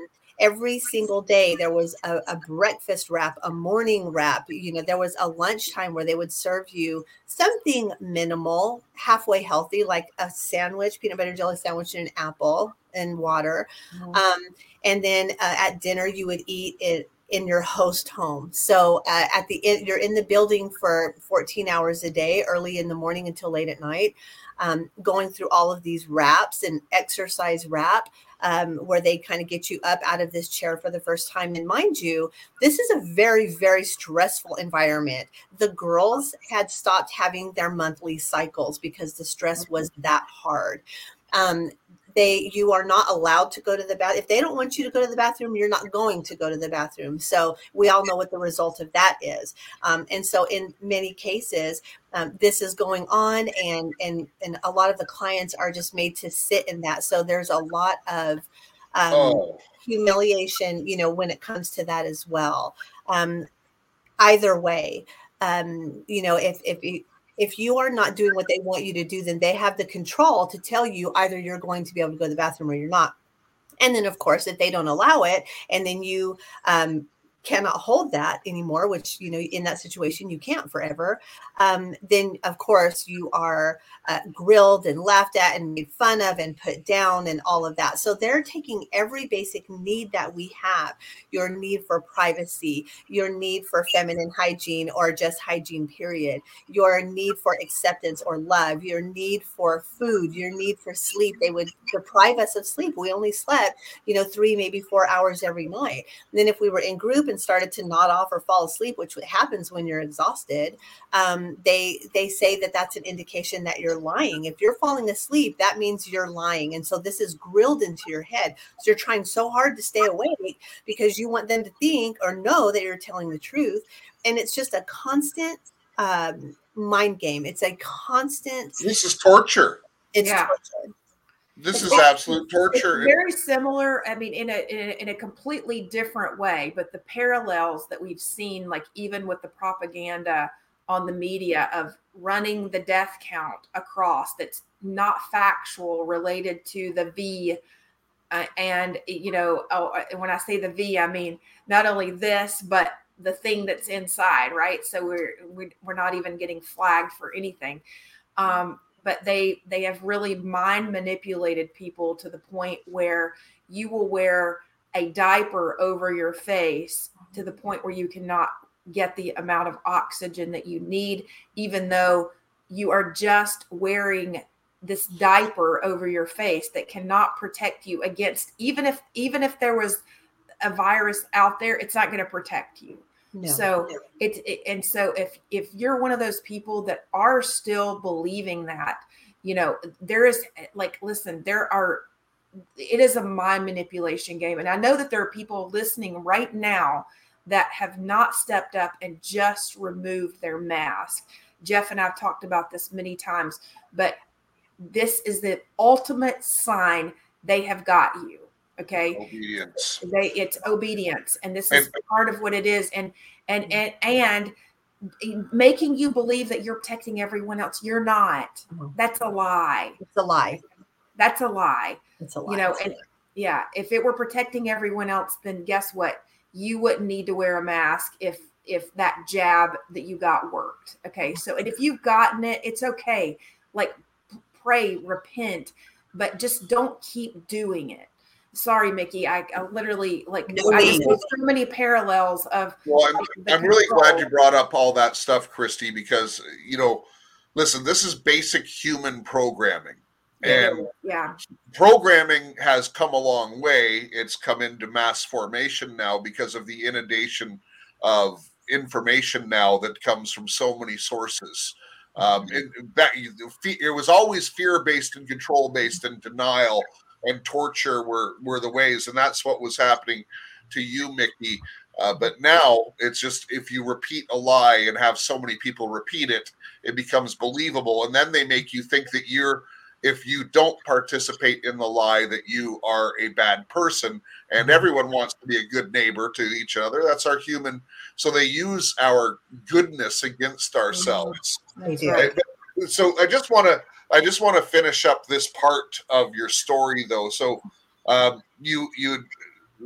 every single day there was a, a breakfast wrap, a morning wrap. You know, there was a lunchtime where they would serve you something minimal, halfway healthy, like a sandwich, peanut butter jelly sandwich and an apple. And water. Um, and then uh, at dinner, you would eat it, in your host home. So uh, at the end, you're in the building for fourteen hours a day, early in the morning until late at night, um, going through all of these wraps and exercise wrap, um, where they kind of get you up out of this chair for the first time. And mind you, this is a very, very stressful environment. The girls had stopped having their monthly cycles because the stress was that hard. Um, They, you are not allowed to go to the bathroom. If they don't want you to go to the bathroom, you're not going to go to the bathroom. So we all know what the result of that is. Um, and so in many cases, um, this is going on, and, and and a lot of the clients are just made to sit in that. So there's a lot of um, oh. humiliation, you know, when it comes to that as well. Um, either way, um, you know, if if you, If you are not doing what they want you to do, then they have the control to tell you either you're going to be able to go to the bathroom or you're not. And then, of course, if they don't allow it, and then you um, cannot hold that anymore, which, you know, in that situation, you can't forever. Um, then, of course, you are uh, grilled and laughed at and made fun of and put down and all of that. So they're taking every basic need that we have, your need for privacy, your need for feminine hygiene or just hygiene period, your need for acceptance or love, your need for food, your need for sleep. They would deprive us of sleep. We only slept, you know, three, maybe four hours every night. And then if we were in group and started to nod off or fall asleep, which happens when you're exhausted, um, they they say that that's an indication that you're lying. If you're falling asleep, that means you're lying. And so this is grilled into your head. So you're trying so hard to stay awake because you want them to think or know that you're telling the truth. And it's just a constant um, mind game. It's a constant. This is torture. It's yeah. torture. This is absolute torture. It's very similar. I mean, in a, in a in a completely different way, but the parallels that we've seen, like even with the propaganda on the media of running the death count across that's not factual related to the V. Uh, and, you know, oh, when I say the V, I mean not only this, but the thing that's inside, right? So we're we're not even getting flagged for anything. Um But they they have really mind manipulated people to the point where you will wear a diaper over your face to the point where you cannot get the amount of oxygen that you need, even though you are just wearing this diaper over your face that cannot protect you against, even if even if there was a virus out there, it's not going to protect you. No. So it's it, and so if if you're one of those people that are still believing that, you know, there is like, listen, there are it is a mind manipulation game. And I know that there are people listening right now that have not stepped up and just removed their mask. Jeff and I've talked about this many times, but this is the ultimate sign they have got you. Okay. Obedience. They, it's obedience. And this is part of what it is. And, and, and, and making you believe that you're protecting everyone else. You're not. That's a lie. It's a lie. That's a lie. It's a lie. You know, and yeah, if it were protecting everyone else, then guess what? You wouldn't need to wear a mask if, if that jab that you got worked. Okay. So, and if you've gotten it, it's okay. Like pray, repent, but just don't keep doing it. Sorry, Mickey. I, I literally like no, I just no. so many parallels of. Well, I'm, I'm really glad you brought up all that stuff, Christy, because you know, listen, this is basic human programming, and yeah, programming has come a long way. It's come into mass formation now because of the inundation of information now that comes from so many sources. Um, it, that it was always fear-based and control-based and denial. And torture were, were the ways, and that's what was happening to you, Mickey. Uh, but now it's just if you repeat a lie and have so many people repeat it, it becomes believable, and then they make you think that you're, if you don't participate in the lie, that you are a bad person. And everyone wants to be a good neighbor to each other. That's our human. So they use our goodness against ourselves. Right. So I just want to. I just want to finish up this part of your story, though. So, um, you you,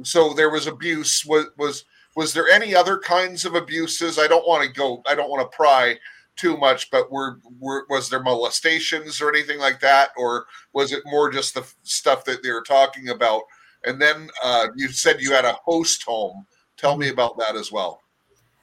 so there was abuse. Was was was there any other kinds of abuses? I don't want to go. I don't want to pry too much. But were were was there molestations or anything like that, or was it more just the stuff that they were talking about? And then uh, you said you had a host home Tell me about that as well.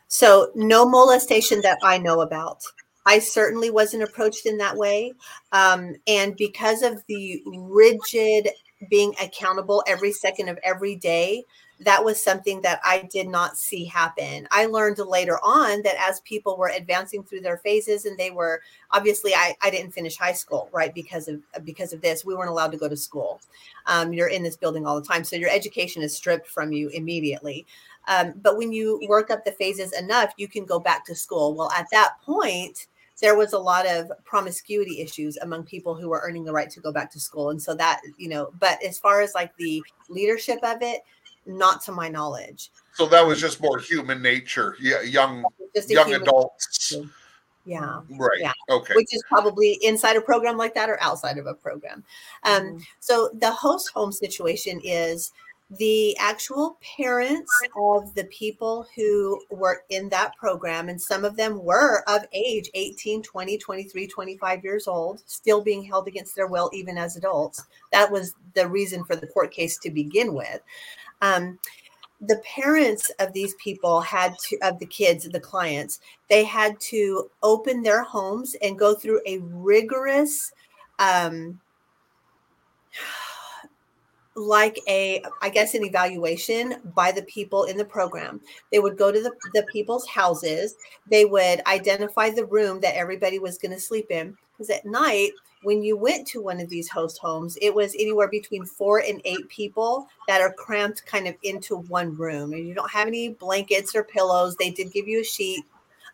So no molestation that I know about. I certainly wasn't approached in that way. Um, and because of the rigid being accountable every second of every day, that was something that I did not see happen. I learned later on that as people were advancing through their phases, and they were, obviously, I, I didn't finish high school, right? Because of because of this, we weren't allowed to go to school. Um, you're in this building all the time. So your education is stripped from you immediately. Um, but when you work up the phases enough, you can go back to school. Well, at that point, there was a lot of promiscuity issues among people who were earning the right to go back to school. And so that, you know, but as far as like the leadership of it, not to my knowledge. So that was just more human nature. Yeah, young, young adults. Nature. Yeah. Right. Yeah. Okay. Which is probably inside a program like that or outside of a program. Um, mm-hmm. So the host home situation is the actual parents of the people who were in that program, and some of them were of age, eighteen, twenty, twenty-three, twenty-five years old, still being held against their will, even as adults. That was the reason for the court case to begin with. Um, the parents of these people had to, of the kids, the clients, they had to open their homes and go through a rigorous, um, like a, I guess, an evaluation by the people in the program. They would go to the, the people's houses. They would identify the room that everybody was going to sleep in. Because at night, when you went to one of these host homes, it was anywhere between four and eight people that are cramped kind of into one room. And you don't have any blankets or pillows. They did give you a sheet.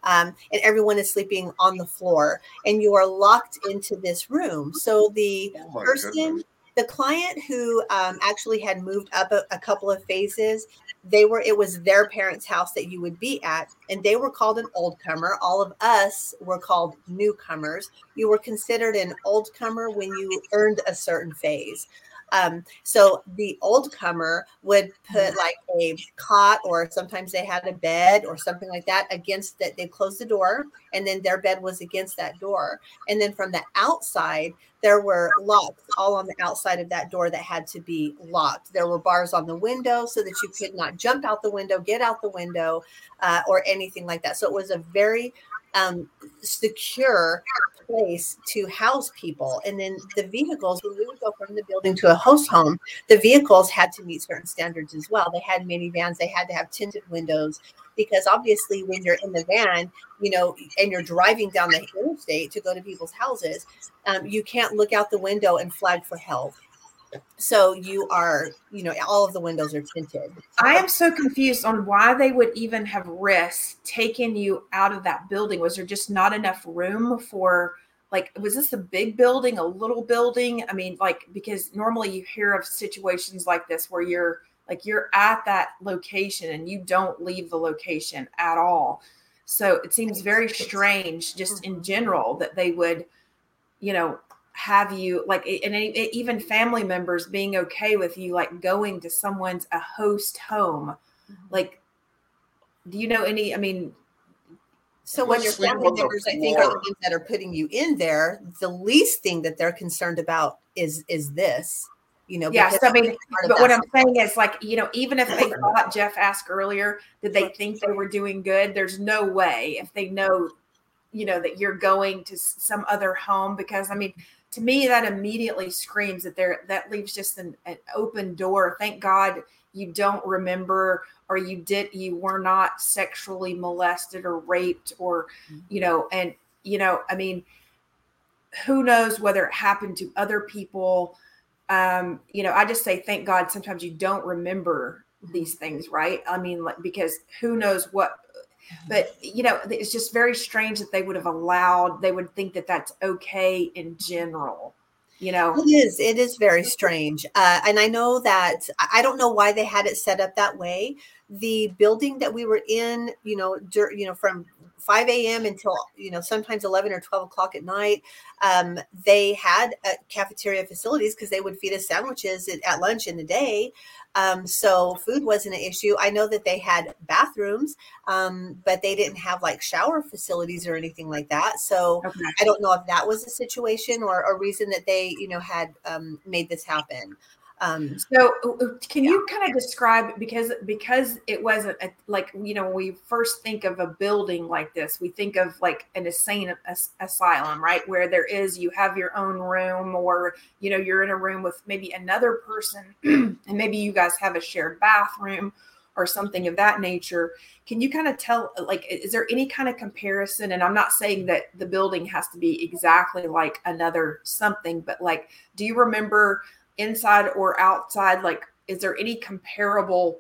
Um, and everyone is sleeping on the floor. And you are locked into this room. So the oh person... Goodness. The client who um, actually had moved up a, a couple of phases, they were, it was their parents' house that you would be at, and they were called an oldcomer. All of us were called newcomers. You were considered an oldcomer when you earned a certain phase. Um, so the oldcomer would put like a cot, or sometimes they had a bed or something like that against that. They closed the door, and then their bed was against that door. And then from the outside, there were locks all on the outside of that door that had to be locked. There were bars on the window so that you could not jump out the window, get out the window, uh, or anything like that. So it was a very um, secure place to house people. And then the vehicles, when we would go from the building to a host home, the vehicles had to meet certain standards as well. They had minivans, they had to have tinted windows, because obviously when you're in the van, you know, and you're driving down the interstate to go to people's houses, um, you can't look out the window and flag for help. So you are, you know, all of the windows are tinted. I am so confused on why they would even have risked taking you out of that building. Was there just not enough room for, like, was this a big building, a little building? I mean, like, because normally you hear of situations like this where you're, like, you're at that location and you don't leave the location at all. So it seems very strange just in general that they would, you know, have you, like, and even family members being okay with you, like, going to someone's, a host home. Like, do you know any, I mean. So when your family members, I think, are the ones that are putting you in there, the least thing that they're concerned about is, is this, you know. Yeah, so I mean, but what I'm saying is, like, you know, even if they thought, Jeff asked earlier, did they think they were doing good? There's no way, if they know, you know, that you're going to some other home, because, I mean, to me, that immediately screams that there, that leaves just an, an open door. Thank God you don't remember, or you did, you were not sexually molested or raped, or, you know, and, you know, I mean, who knows whether it happened to other people. Um, you know, I just say, thank God sometimes you don't remember these things, right? I mean, like, because who knows what. But, you know, it's just very strange that they would have allowed, they would think that that's okay in general, you know. It is. It is very strange. Uh, and I know that, I don't know why they had it set up that way. The building that we were in, you know, dur- you know, from five a.m. until, you know, sometimes eleven or twelve o'clock at night, um, they had uh, cafeteria facilities, because they would feed us sandwiches at, at lunch in the day. Um, so food wasn't an issue. I know that they had bathrooms, um, but they didn't have like shower facilities or anything like that. So okay. I don't know if that was a situation or a reason that they, you know, had um, made this happen. Um, so can yeah. you kind of describe, because, because it wasn't a, like, you know, when we first think of a building like this, we think of like an insane as- asylum, right? Where there is, you have your own room, or, you know, you're in a room with maybe another person and maybe you guys have a shared bathroom or something of that nature. Can you kind of tell, like, is there any kind of comparison? And I'm not saying that the building has to be exactly like another something, but like, do you remember inside or outside, like, is there any comparable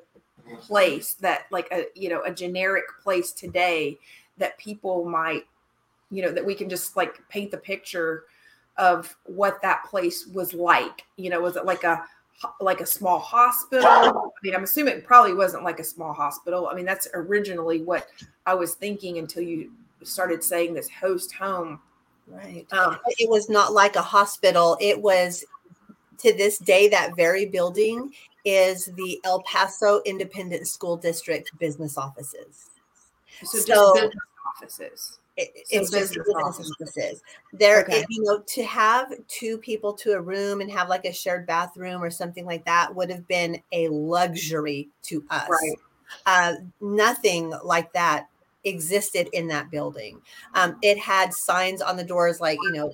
place that, like, a, you know, a generic place today that people might, you know, that we can just like paint the picture of what that place was like? You know, was it like a like a small hospital? I mean, I'm assuming it probably wasn't like a small hospital. I mean, that's originally what I was thinking until you started saying this host home. Right. Um, it was not like a hospital. It was. To this day, that very building is the El Paso Independent School District business offices. So, so just business offices. It, so it's business just business offices. offices. There, okay. it, you know, to have two people to a room and have like a shared bathroom or something like that would have been a luxury to us. Right. Uh, nothing like that existed in that building. Um, it had signs on the doors like, you know,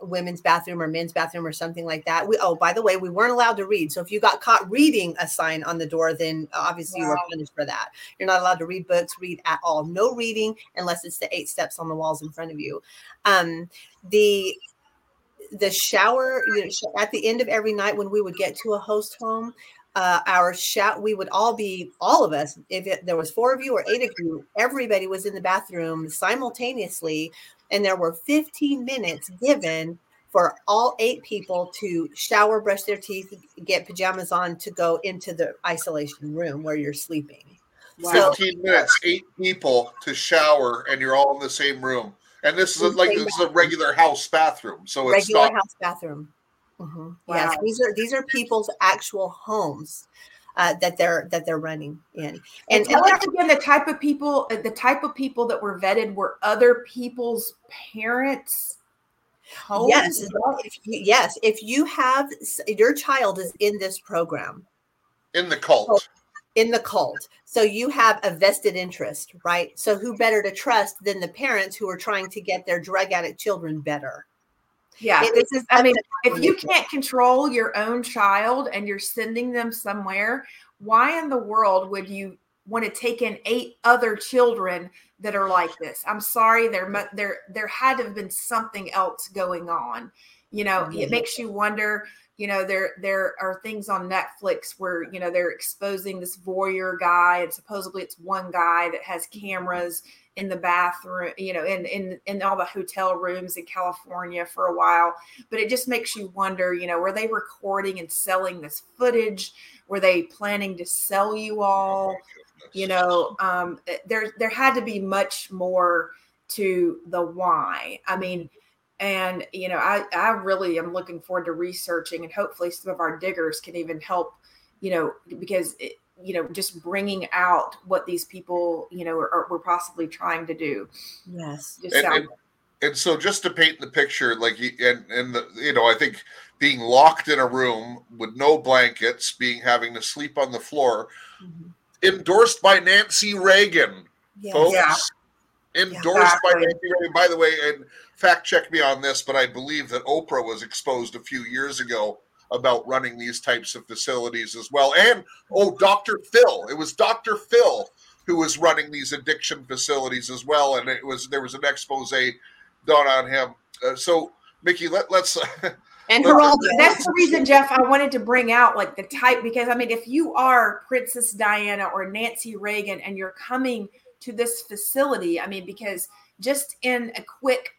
women's bathroom or men's bathroom or something like that. We, oh, by the way, we weren't allowed to read. So if you got caught reading a sign on the door, then obviously wow. you were punished for that. You're not allowed to read books, read at all. No reading unless it's the eight steps on the walls in front of you. Um, the the shower, you know, at the end of every night when we would get to a host home, Uh, our shout, we would all be, all of us, if it, there was four of you or eight of you, everybody was in the bathroom simultaneously. And there were fifteen minutes given for all eight people to shower, brush their teeth, get pajamas on, to go into the isolation room where you're sleeping. Wow. fifteen minutes, eight people to shower, and you're all in the same room. And this is a, like this is a regular house bathroom. So it's regular not- house bathroom. Mm-hmm. Wow. Yes, these are these are people's actual homes uh, that they're that they're running in. And, and tell us again the type of people the type of people that were vetted were other people's parents. Homes? Yes, if you, yes. If you have your child is in this program, in the cult. So, in the cult. So you have a vested interest, right? So who better to trust than the parents who are trying to get their drug addict children better? Yeah, it, this is, I mean, if you can't control your own child and you're sending them somewhere, why in the world would you want to take in eight other children that are like this? I'm sorry, there, there, there had to have been something else going on. You know, mm-hmm. It makes you wonder. You know, there there are things on Netflix where, you know, they're exposing this voyeur guy, and supposedly it's one guy that has cameras in the bathroom, you know, in, in, in all the hotel rooms in California for a while. But it just makes you wonder, you know, were they recording and selling this footage? Were they planning to sell you all? You know, um, there there had to be much more to the why. I mean, and, you know, I, I really am looking forward to researching, and hopefully some of our diggers can even help, you know, because, it, you know, just bringing out what these people, you know, are, are, were possibly trying to do. Yes. And, and, and so just to paint the picture, like, and, and the, you know, I think being locked in a room with no blankets, being having to sleep on the floor, mm-hmm. endorsed by Nancy Reagan, yes. folks. Yeah. Endorsed yeah, by Nancy. By the way, and fact check me on this, but I believe that Oprah was exposed a few years ago about running these types of facilities as well. And, oh, Doctor Phil. It was Doctor Phil who was running these addiction facilities as well, and it was there was an expose done on him. Uh, so, Mickey, let, let's... And Geraldo, that's the reason, Jeff, I wanted to bring out like the type, because, I mean, if you are Princess Diana or Nancy Reagan and you're coming to this facility. I mean, because just in a quick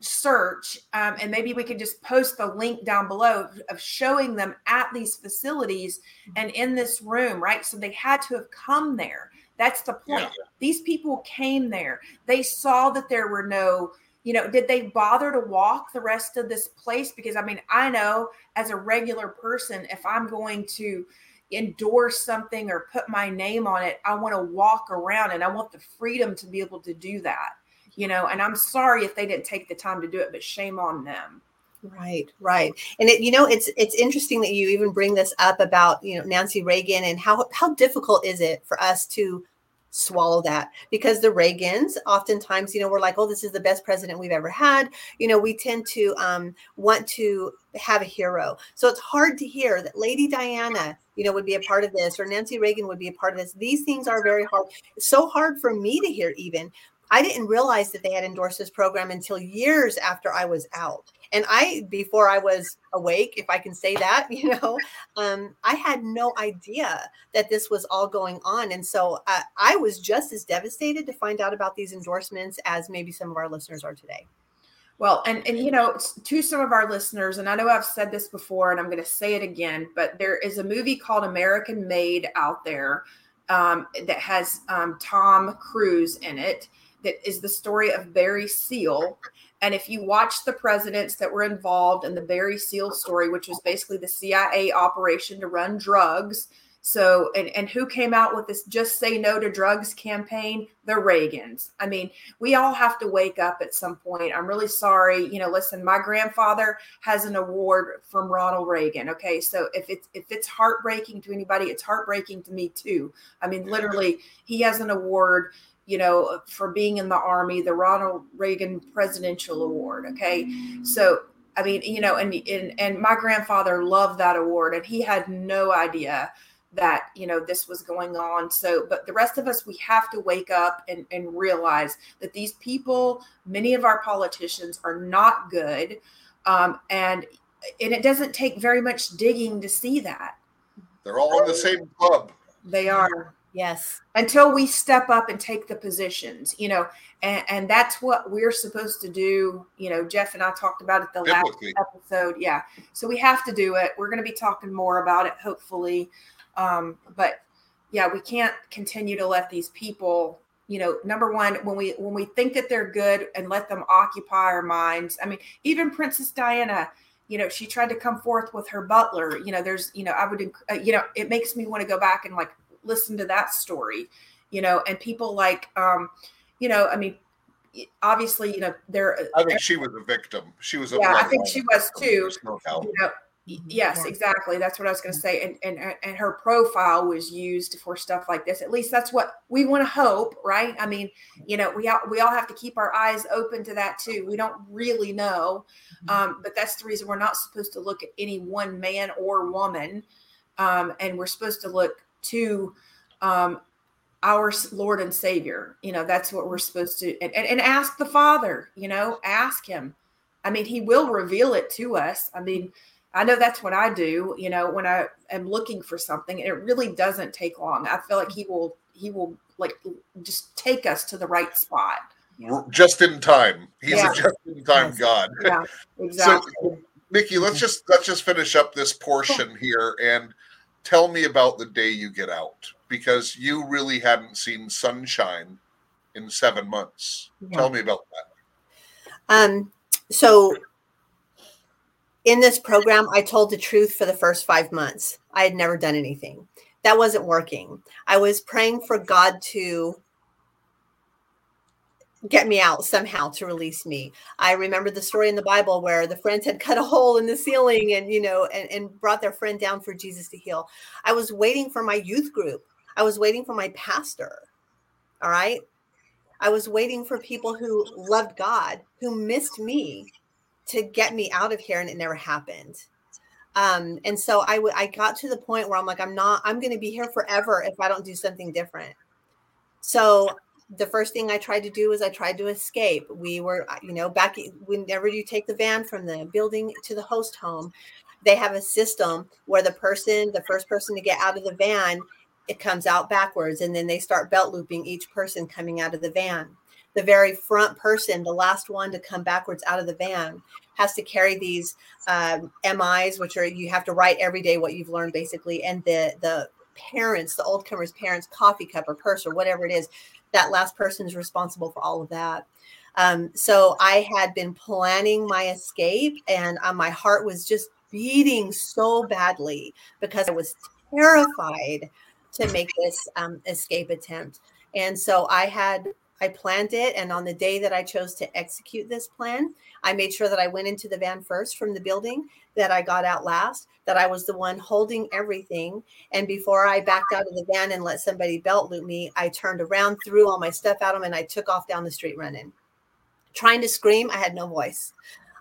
search, um, and maybe we could just post the link down below of showing them at these facilities and in this room, right? So they had to have come there. That's the point. Yeah. These people came there. They saw that there were no, you know, did they bother to walk the rest of this place? Because, I mean, I know as a regular person, if I'm going to endorse something or put my name on it, I want to walk around, and I want the freedom to be able to do that, you know, and I'm sorry if they didn't take the time to do it, but shame on them. Right, right. And it, you know, it's it's interesting that you even bring this up about, you know, Nancy Reagan and how how difficult is it for us to swallow that, because the Reagans oftentimes, you know, we're like, oh, this is the best president we've ever had. You know, we tend to um, want to have a hero. So it's hard to hear that Lady Diana, you know, would be a part of this, or Nancy Reagan would be a part of this. These things are very hard. It's so hard for me to hear even. I didn't realize that they had endorsed this program until years after I was out. And I, before I was awake, if I can say that, you know, um, I had no idea that this was all going on. And so uh, I was just as devastated to find out about these endorsements as maybe some of our listeners are today. Well, and, and, you know, to some of our listeners, and I know I've said this before and I'm going to say it again, but there is a movie called American Made out there um, that has um, Tom Cruise in it. That is the story of Barry Seal. And if you watch the presidents that were involved in the Barry Seal story, which was basically the C I A operation to run drugs. So, and, and who came out with this Just Say No to Drugs campaign? The Reagans. I mean, we all have to wake up at some point. I'm really sorry. You know, listen, my grandfather has an award from Ronald Reagan. Okay. So if it's, if it's heartbreaking to anybody, it's heartbreaking to me too. I mean, literally he has an award, you know, for being in the Army, the Ronald Reagan Presidential Award. Okay. So, I mean, you know, and, and, and my grandfather loved that award and he had no idea that, you know, this was going on. So, but the rest of us, we have to wake up and, and realize that these people, many of our politicians are not good. Um, and, and it doesn't take very much digging to see that. They're all in the same club. They are. Yes. Until we step up and take the positions, you know, and, and that's what we're supposed to do. You know, Jeff and I talked about it the last episode. Yeah. So we have to do it. We're going to be talking more about it, hopefully. Um, but yeah, we can't continue to let these people, you know, number one, when we, when we think that they're good and let them occupy our minds. I mean, even Princess Diana, you know, she tried to come forth with her butler, you know, there's, you know, I would, uh, you know, it makes me want to go back and like, listen to that story, you know, and people like, um, you know, I mean, obviously, you know, there, I think she was a victim. She was, a yeah, I think she was too. You know, yes, exactly. That's what I was going to say. And, and, and her profile was used for stuff like this. At least that's what we want to hope. Right. I mean, you know, we, all, we all have to keep our eyes open to that too. We don't really know. Um, but that's the reason we're not supposed to look at any one man or woman. Um, and we're supposed to look to um, our Lord and Savior. You know, that's what we're supposed to, and, and, and ask the Father, you know, ask him. I mean, he will reveal it to us. I mean, I know that's what I do, you know, when I am looking for something, and it really doesn't take long. I feel like he will, he will like just take us to the right spot. Just in time. He's yeah. a just in time yes. God. Yeah, exactly. So, Nikki, let's just, let's just finish up this portion here and tell me about the day you get out, because you really hadn't seen sunshine in seven months. Yeah. Tell me about that. Um, so in this program, I told the truth for the first five months. I had never done anything. That wasn't working. I was praying for God to get me out somehow, to release me. I remember the story in the Bible where the friends had cut a hole in the ceiling and, you know, and, and brought their friend down for Jesus to heal. I was waiting for my youth group. I was waiting for my pastor. All right. I was waiting for people who loved God, who missed me, to get me out of here. And it never happened. Um, and so I, w- I got to the point where I'm like, I'm not, I'm going to be here forever if I don't do something different. So the first thing I tried to do was I tried to escape. We were, you know, back whenever you take the van from the building to the host home, they have a system where the person, the first person to get out of the van, it comes out backwards. And then they start belt looping each person coming out of the van. The very front person, the last one to come backwards out of the van, has to carry these um, M Is, which are, you have to write every day what you've learned basically. And the, the parents, the old comer's parents, coffee cup or purse or whatever it is, that last person is responsible for all of that. Um, so I had been planning my escape, and uh, my heart was just beating so badly because I was terrified to make this um, escape attempt. And so I had I planned it. And on the day that I chose to execute this plan, I made sure that I went into the van first from the building, that I got out last, that I was the one holding everything. And before I backed out of the van and let somebody belt loop me, I turned around, threw all my stuff at them, and I took off down the street running. Trying to scream, I had no voice.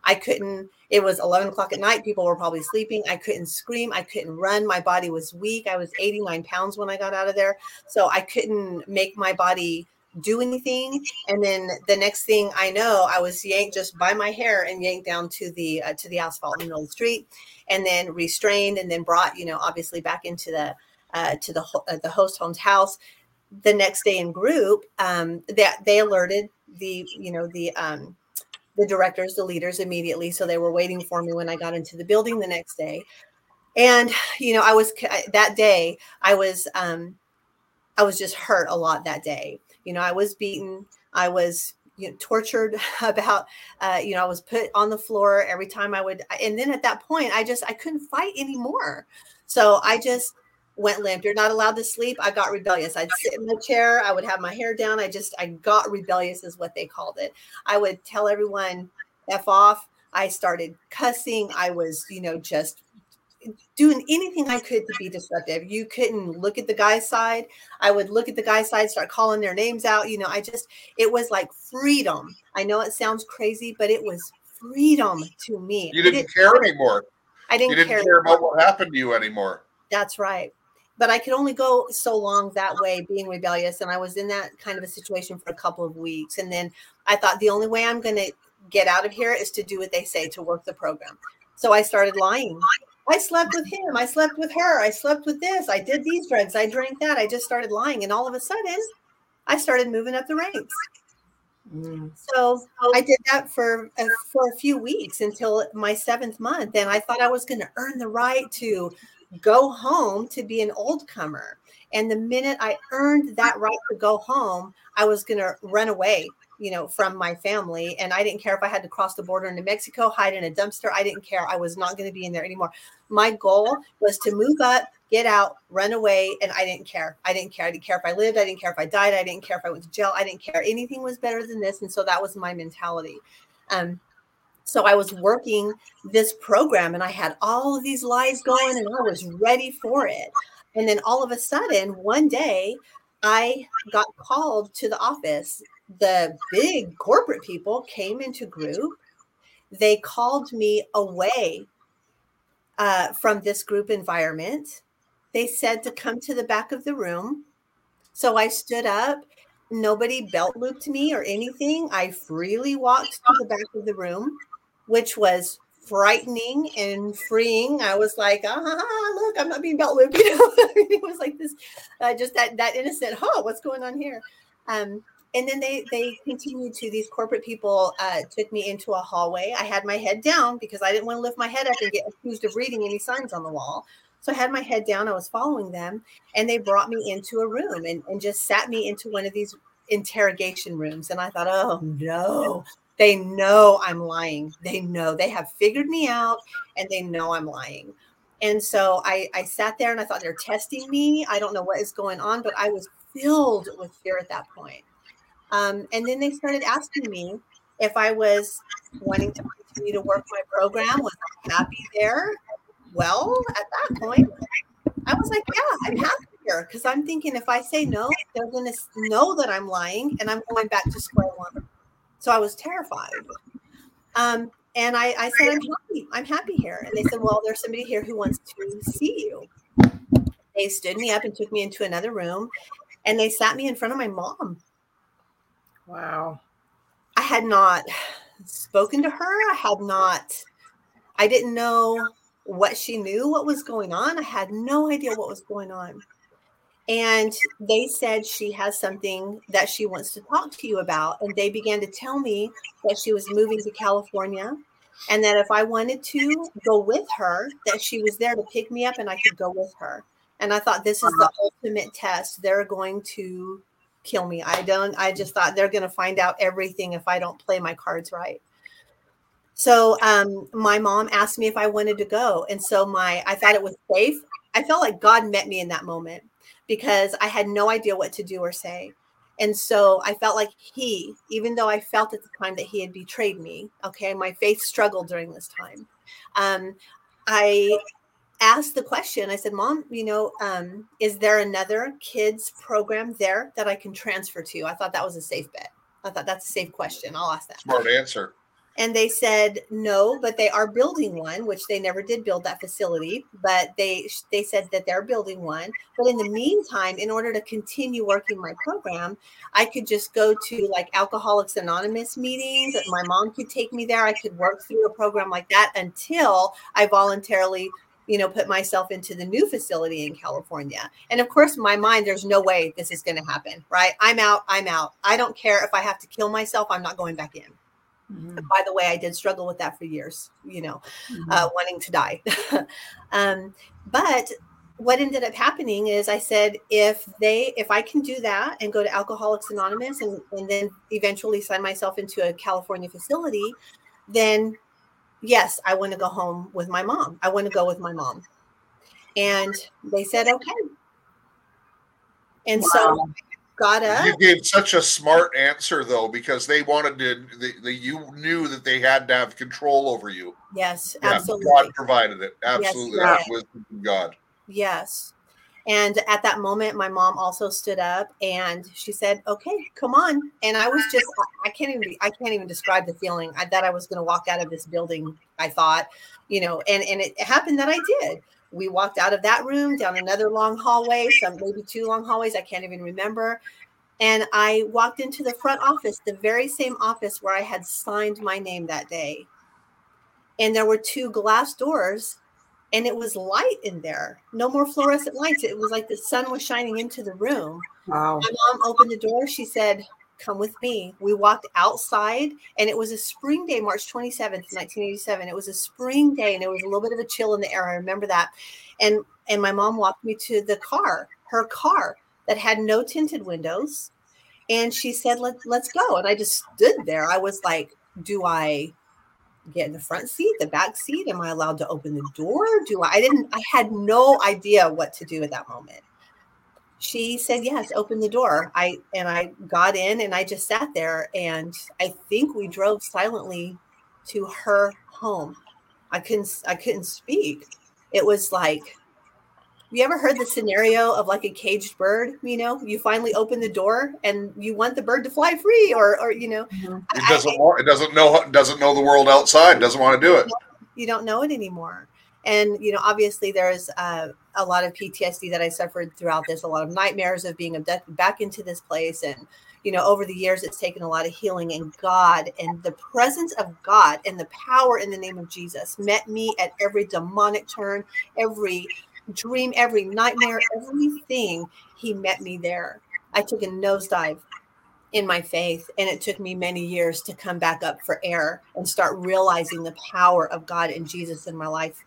I couldn't, it was eleven o'clock at night. People were probably sleeping. I couldn't scream. I couldn't run. My body was weak. I was eighty-nine pounds when I got out of there. So I couldn't make my body do anything. And then the next thing I know, I was yanked just by my hair and yanked down to the, uh, to the asphalt in the middle of the street, and then restrained, and then brought, you know, obviously back into the, uh, to the, uh, the host home's house. The next day in group, um, that they, they alerted the, you know, the, um, the directors, the leaders immediately. So they were waiting for me when I got into the building the next day. And, you know, I was, that day, I was, um, I was just hurt a lot that day. You know, I was beaten. I was you know, tortured about, uh, you know, I was put on the floor every time I would. And then at that point, I just, I couldn't fight anymore. So I just went limp. You're not allowed to sleep. I got rebellious. I'd sit in the chair. I would have my hair down. I just, I got rebellious is what they called it. I would tell everyone F off. I started cussing. I was, you know, just doing anything I could to be disruptive. You couldn't look at the guy's side. I would look at the guy's side, start calling their names out. You know, I just, it was like freedom. I know it sounds crazy, but it was freedom to me. You didn't care anymore. I didn't, you didn't care, care about what happened to you anymore. That's right. But I could only go so long that way, being rebellious. And I was in that kind of a situation for a couple of weeks. And then I thought the only way I'm going to get out of here is to do what they say, to work the program. So I started lying. I slept with him. I slept with her. I slept with this. I did these drugs. I drank that. I just started lying. And all of a sudden, I started moving up the ranks. Mm. So I did that for a, for a few weeks until my seventh month. And I thought I was going to earn the right to go home, to be an old comer. And the minute I earned that right to go home, I was going to run away, you know, from my family. And I didn't care if I had to cross the border into Mexico, hide in a dumpster. I didn't care. I was not going to be in there anymore. My goal was to move up, get out, run away. And I didn't care. I didn't care. I didn't care if I lived. I didn't care if I died. I didn't care if I went to jail. I didn't care. Anything was better than this. And so that was my mentality. Um, So I was working this program, and I had all of these lies going, and I was ready for it. And then all of a sudden, one day, I got called to the office. The big corporate people came into group. They called me away uh, from this group environment. They said to come to the back of the room. So I stood up. Nobody belt looped me or anything. I freely walked to the back of the room, which was frightening and freeing. I was like, ah, look, I'm not being belt looped. You know, it was like this, uh, just that that innocent, oh, what's going on here? Um, and then they they continued to, these corporate people uh, took me into a hallway. I had my head down because I didn't want to lift my head up and get accused of reading any signs on the wall. So I had my head down. I was following them, and they brought me into a room and, and just sat me into one of these interrogation rooms. And I thought, oh, no. They know I'm lying. They know. They have figured me out, and they know I'm lying. And so I, I sat there, and I thought, they're testing me. I don't know what is going on, but I was filled with fear at that point. Um, and then they started asking me if I was wanting to continue to work my program. Was I happy there? Well, at that point, I was like, yeah, I'm happy here, because I'm thinking if I say no, they're going to know that I'm lying, and I'm going back to square one. So I was terrified. Um, and I, I said, I'm happy. I'm happy here. And they said, well, there's somebody here who wants to see you. They stood me up and took me into another room, and they sat me in front of my mom. Wow. I had not spoken to her. I had not, I didn't know what she knew, what was going on. I had no idea what was going on. And they said, she has something that she wants to talk to you about. And they began to tell me that she was moving to California, and that if I wanted to go with her, that she was there to pick me up and I could go with her. And I thought, this is the ultimate test. They're going to kill me. I don't, I just thought, they're going to find out everything if I don't play my cards right. So um, my mom asked me if I wanted to go. And so my, I thought it was safe. I felt like God met me in that moment, because I had no idea what to do or say. And so I felt like he, even though I felt at the time that he had betrayed me, okay, my faith struggled during this time. Um, I asked the question, I said, Mom, you know, um, is there another kids program there that I can transfer to? I thought that was a safe bet. I thought that's a safe question. I'll ask that. Smart answer. And they said, no, but they are building one, which they never did build that facility. But they they said that they're building one. But in the meantime, in order to continue working my program, I could just go to like Alcoholics Anonymous meetings. My mom could take me there. I could work through a program like that until I voluntarily, you know, put myself into the new facility in California. And of course, in my mind, there's no way this is going to happen, right? I'm out. I'm out. I don't care if I have to kill myself. I'm not going back in. Mm-hmm. By the way, I did struggle with that for years, you know, mm-hmm. uh, wanting to die. um, but what ended up happening is I said, if they, if I can do that and go to Alcoholics Anonymous and, and then eventually sign myself into a California facility, then yes, I want to go home with my mom. I want to go with my mom. And they said, okay. And wow. so... Got up. You gave such a smart answer, though, because they wanted to, the, the, you knew that they had to have control over you. Yes, yeah, absolutely. God provided it. Absolutely. Yes, God. Wisdom from God. Yes. And at that moment, my mom also stood up and she said, okay, come on. And I was just, I can't even, I can't even describe the feeling. I thought I was going to walk out of this building. I thought, you know, and, and it happened that I did. We walked out of that room down another long hallway, some maybe two long hallways. I can't even remember. And I walked into the front office, the very same office where I had signed my name that day. And there were two glass doors and it was light in there. No more fluorescent lights. It was like the sun was shining into the room. Wow. My mom opened the door. She said, come with me. We walked outside and it was a spring day, March twenty-seventh, nineteen eighty-seven. It was a spring day and it was a little bit of a chill in the air. I remember that. And and my mom walked me to the car, her car that had no tinted windows. And she said, Let, let's go. And I just stood there. I was like, do I get in the front seat, the back seat? Am I allowed to open the door? Do I, I didn't, I had no idea what to do at that moment. She said, yes, open the door. I and I got in and I just sat there. And I think we drove silently to her home. I couldn't I couldn't speak. It was like, you ever heard the scenario of like a caged bird? You know, you finally open the door and you want the bird to fly free or, or you know. Mm-hmm. It doesn't I, want, it doesn't know doesn't know the world outside, doesn't want to do it. You don't know it anymore. And, you know, obviously there's uh, a lot of P T S D that I suffered throughout this, a lot of nightmares of being abducted back into this place. And, you know, over the years, it's taken a lot of healing and God and the presence of God and the power in the name of Jesus met me at every demonic turn, every dream, every nightmare, everything. He met me there. I took a nosedive in my faith. And it took me many years to come back up for air and start realizing the power of God and Jesus in my life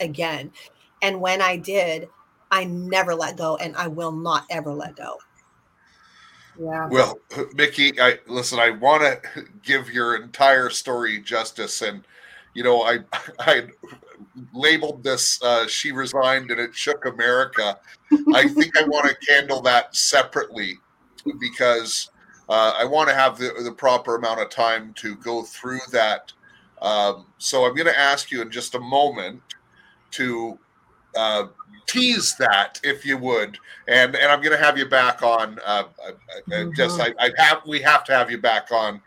again. And when I did, I never let go and I will not ever let go. Yeah. Well, Mickey, I listen, I want to give your entire story justice. And, you know, I, I labeled this, uh, She Resigned and It Shook America. I think I want to handle that separately because uh, I want to have the, the proper amount of time to go through that. Um, so I'm going to ask you in just a moment to uh, tease that, if you would, and and I'm going to have you back on. Uh, mm-hmm. Just I, I have we have to have you back on.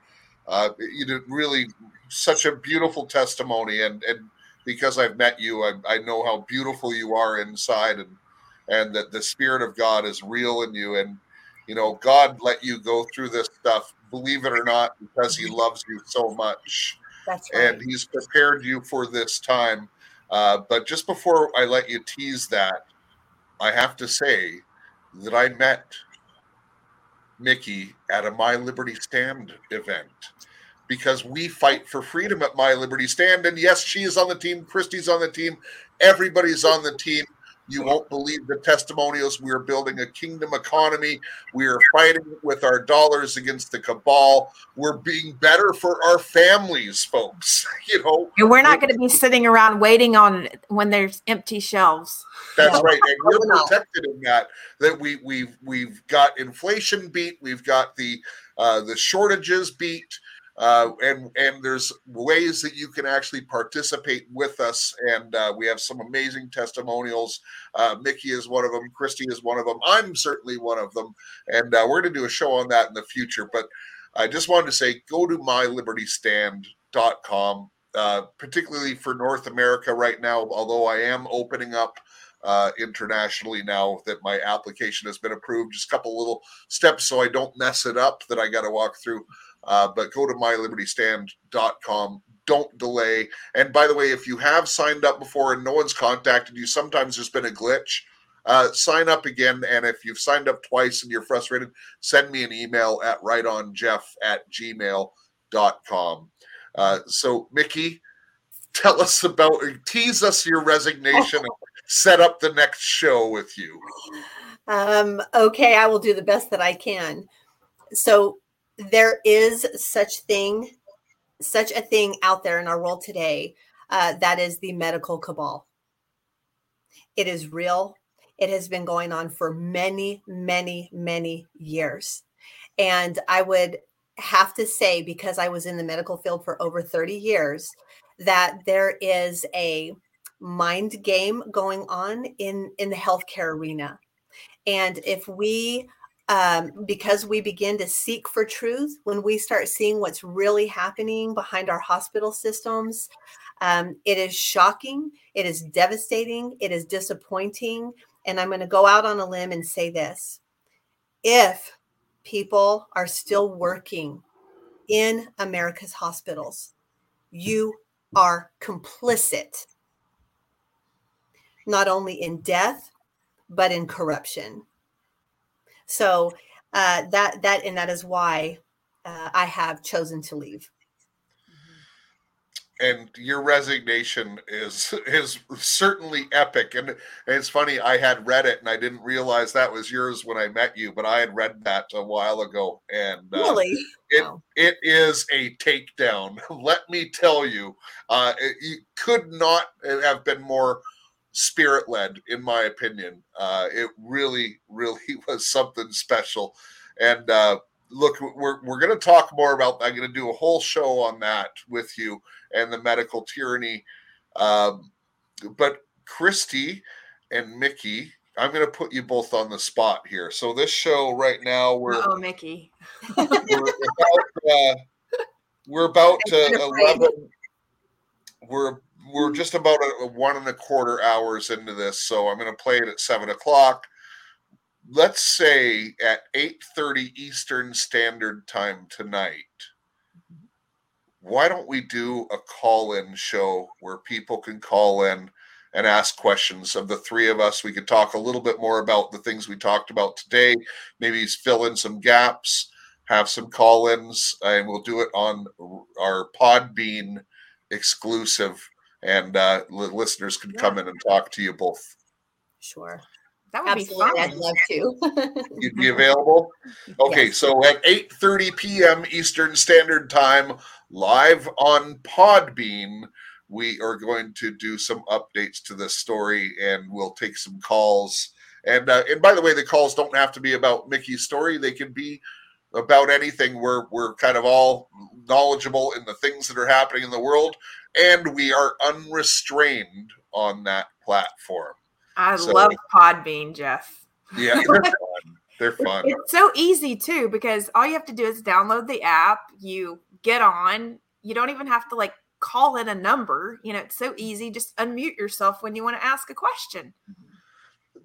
Uh, you did really such a beautiful testimony, and, and because I've met you, I, I know how beautiful you are inside, and and that the Spirit of God is real in you, and you know God let you go through this stuff, believe it or not, because He loves you so much. That's right. And He's prepared you for this time. Uh, but just before I let you tease that, I have to say that I met Mickey at a My Liberty Stand event because we fight for freedom at My Liberty Stand. And yes, she is on the team. Christy's on the team. Everybody's on the team. You won't believe the testimonials. We are building a kingdom economy. We are fighting with our dollars against the cabal. We're being better for our families, folks. You know, and we're not going to be sitting around waiting on when there's empty shelves. That's right. And we're protected in that. That we we've we've got inflation beat. We've got the uh, the shortages beat. Uh, and and there's ways that you can actually participate with us, and uh, we have some amazing testimonials. Uh, Mickey is one of them. Christy is one of them. I'm certainly one of them, and uh, we're going to do a show on that in the future. But I just wanted to say, go to my liberty stand dot com, uh, particularly for North America right now. Although I am opening up uh, internationally now that my application has been approved. Just a couple little steps so I don't mess it up that I got to walk through. Uh, but go to my liberty stand dot com. Don't delay. And by the way, if you have signed up before and no one's contacted you, sometimes there's been a glitch. Uh, sign up again. And if you've signed up twice and you're frustrated, send me an email at right on jeff at gmail dot com. Uh, so, Mickey, tell us about, tease us your resignation and set up the next show with you. Um, okay, I will do the best that I can. So, there is such thing, such a thing out there in our world today. Uh, that is the medical cabal. It is real. It has been going on for many, many, many years. And I would have to say, because I was in the medical field for over thirty years, that there is a mind game going on in, in the healthcare arena. And if we Um, because we begin to seek for truth, when we start seeing what's really happening behind our hospital systems, um, it is shocking, it is devastating, it is disappointing. And I'm going to go out on a limb and say this. If people are still working in America's hospitals, you are complicit, not only in death, but in corruption. So uh, that that and that is why uh, I have chosen to leave. And your resignation is is certainly epic. And, and it's funny, I had read it and I didn't realize that was yours when I met you, but I had read that a while ago. And uh, really, it wow. It is a takedown. Let me tell you, uh, it, it could not have been more spirit-led, in my opinion. Uh, it really, really was something special. And uh, look, we're we're going to talk more about, I'm going to do a whole show on that with you and the medical tyranny. Um, but Christy and Mickey, I'm going to put you both on the spot here. So this show right now, we're... Oh, Mickey. We're about, uh, we're about uh, eleven... We're We're just about a, a one and a quarter hours into this, so I'm going to play it at seven o'clock. Let's say at eight thirty Eastern Standard Time tonight, why don't we do a call-in show where people can call in and ask questions of the three of us? We could talk a little bit more about the things we talked about today, maybe fill in some gaps, have some call-ins, and we'll do it on our Podbean exclusive. And uh, listeners can yeah. come in and talk to you both. Sure. That would Absolutely. be fun. I'd love to. You'd be available? Okay, yes. So at eight thirty p.m. Eastern Standard Time, live on Podbean, we are going to do some updates to this story, and we'll take some calls. And uh, and by the way, the calls don't have to be about Mickey's story. They can be about anything. We're, we're kind of all knowledgeable in the things that are happening in the world. And we are unrestrained on that platform. I so, love Podbean, Jeff. Yeah, they're fun. They're fun. It's so easy, too, because all you have to do is download the app. You get on. You don't even have to, like, call in a number. You know, it's so easy. Just unmute yourself when you want to ask a question.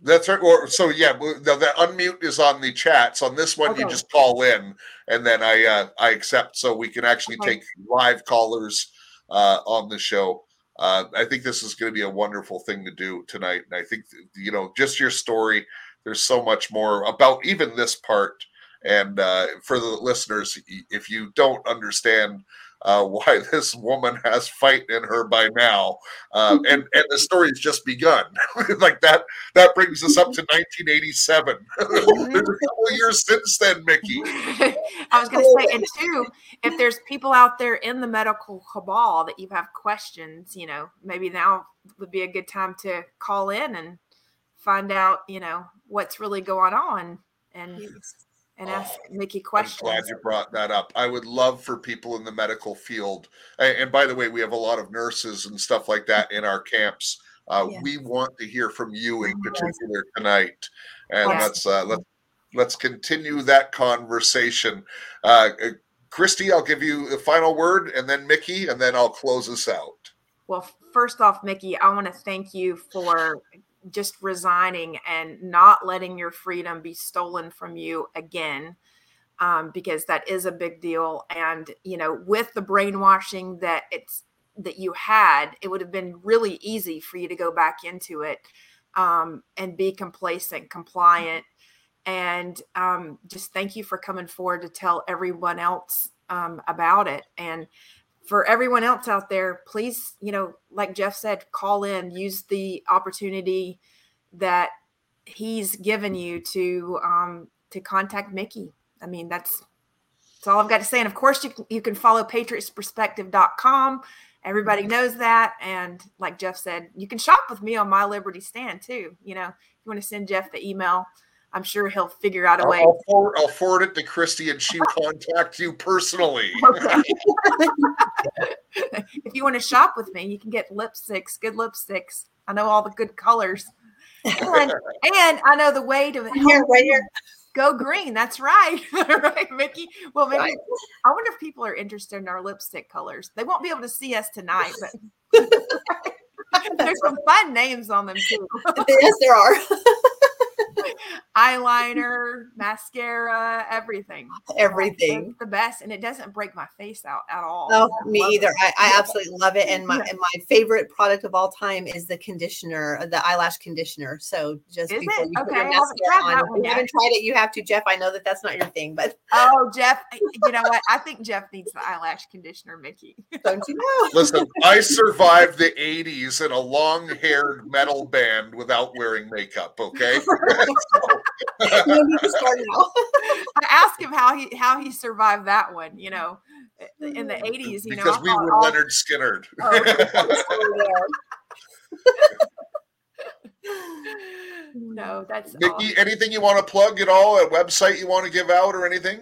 That's right. Or, so, yeah, the, the unmute is on the chats. On this one, okay. You just call in, and then I, uh, I accept so we can actually okay. take live callers Uh, on the show. Uh, I think this is going to be a wonderful thing to do tonight. And I think, you know, just your story, there's so much more about even this part And uh, for the listeners, if you don't understand uh, why this woman has fight in her by now, uh, and and the story's just begun. Like that, that brings us up to nineteen eighty-seven. There's a couple years since then, Mickey. I was going to say, and two, if there's people out there in the medical cabal that you have questions, you know, maybe now would be a good time to call in and find out, you know, what's really going on, and. Yes. And ask oh, Mickey questions. I'm glad you brought that up. I would love for people in the medical field. And by the way, we have a lot of nurses and stuff like that in our camps. Uh, yes. We want to hear from you in particular tonight. And yes. let's, uh, let's let's continue that conversation. Uh, Christy, I'll give you the final word, and then Mickey, and then I'll close us out. Well, first off, Mickey, I want to thank you for just resigning and not letting your freedom be stolen from you again, um, because that is a big deal. And, you know, with the brainwashing that it's that you had, it would have been really easy for you to go back into it um, and be complacent, compliant. And um, just thank you for coming forward to tell everyone else um, about it. And for everyone else out there, please, you know, like Jeff said, call in, use the opportunity that he's given you to um, to contact Mickey. I mean, that's, that's all I've got to say. And of course, you can, you can follow patriots perspective dot com. Everybody knows that. And like Jeff said, you can shop with me on My Liberty Stand too. You know, if you want to send Jeff the email, I'm sure he'll figure out a way. I'll forward, I'll forward it to Christy, and she will contact you personally. Okay. If you want to shop with me, you can get lipsticks, good lipsticks. I know all the good colors. And, and I know the way to here, right here. Go green. That's right. Right, Mickey? Well, maybe right. I wonder if people are interested in our lipstick colors. They won't be able to see us tonight, but there's some fun names on them, too. Yes, there are. Eyeliner, mascara, everything. Everything. It's the best. And it doesn't break my face out at all. Oh, me either. I, I absolutely love it. And my and my favorite product of all time is the conditioner, the eyelash conditioner. So just is before it? You okay. put your mascara on. If you yet. haven't tried it, you have to, Jeff. I know that that's not your thing, but. Oh, Jeff, you know what? I think Jeff needs the eyelash conditioner, Mickey. Don't you know? Listen, I survived the eighties in a long-haired metal band without wearing makeup, okay? I ask him how he how he survived that one, you know, in the eighties, you because know. Because we were all... Leonard Skinnered. Oh, okay. No, that's Mickey, awesome. Anything you want to plug at all, a website you want to give out or anything?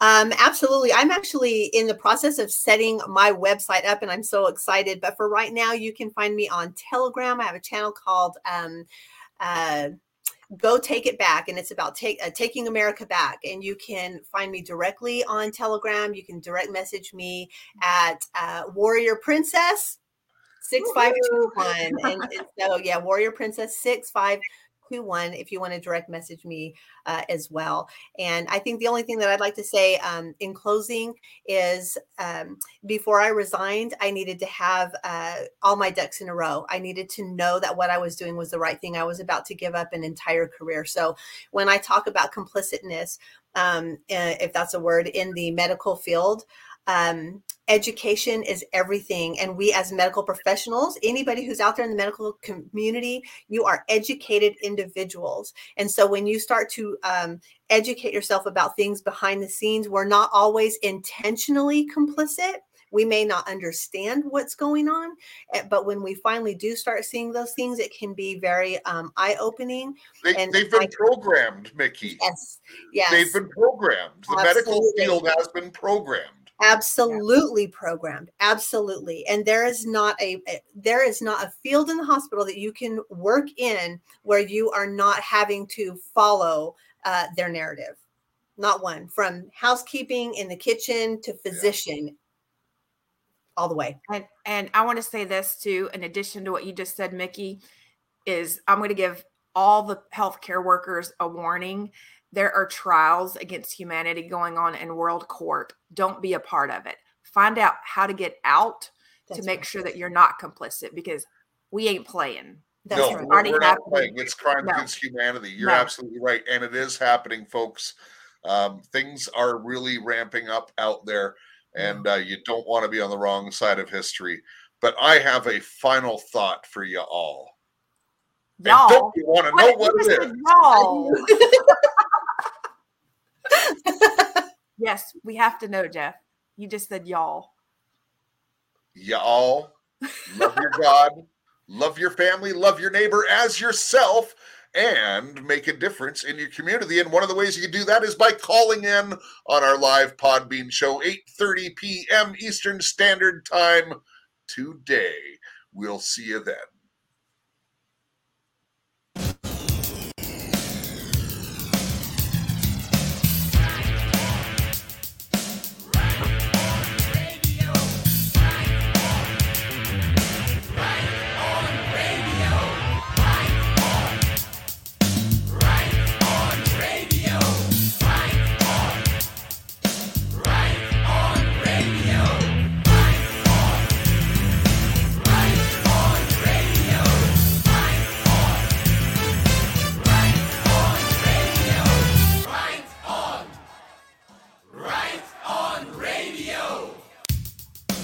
Um, absolutely. I'm actually in the process of setting my website up, and I'm so excited. But for right now, you can find me on Telegram. I have a channel called um uh Go Take It Back, and it's about take, uh, taking America back. And you can find me directly on Telegram. You can direct message me at uh, Warrior Princess six five two one. And so, yeah, Warrior Princess six five two one if you want to direct message me uh, as well. And I think the only thing that I'd like to say um, in closing is um, before I resigned, I needed to have uh, all my ducks in a row. I needed to know that what I was doing was the right thing. I was about to give up an entire career. So when I talk about complicitness, um, if that's a word, in the medical field, um, education is everything. And we as medical professionals, anybody who's out there in the medical community, you are educated individuals. And so when you start to um, educate yourself about things behind the scenes, we're not always intentionally complicit. We may not understand what's going on, but when we finally do start seeing those things, it can be very um, eye-opening. They, and they've been I, programmed, Mickey. Yes, yes. They've been programmed. The Absolutely. Medical field has been programmed. Absolutely programmed. Absolutely. And there is not a, there is not a field in the hospital that you can work in where you are not having to follow uh, their narrative. Not one. From housekeeping in the kitchen to physician, yeah. all the way. And, and I want to say this too, in addition to what you just said, Mickey, is I'm going to give all the healthcare workers a warning. There are trials against humanity going on in world court. Don't be a part of it. Find out how to get out That's to make right. sure that you're not complicit, because we ain't playing. That's no, right. we're, we're not happening. playing. It's crime no. against humanity. You're no. absolutely right. And it is happening, folks. Um, things are really ramping up out there, and uh, you don't want to be on the wrong side of history. But I have a final thought for you all. Y'all. And don't you want to know what, what it is? Y'all. Yes, we have to know, Jeff. You just said y'all. Y'all. Love your God. Love your family. Love your neighbor as yourself. And make a difference in your community. And one of the ways you can do that is by calling in on our live Podbean show, eight thirty p.m. Eastern Standard Time today. We'll see you then.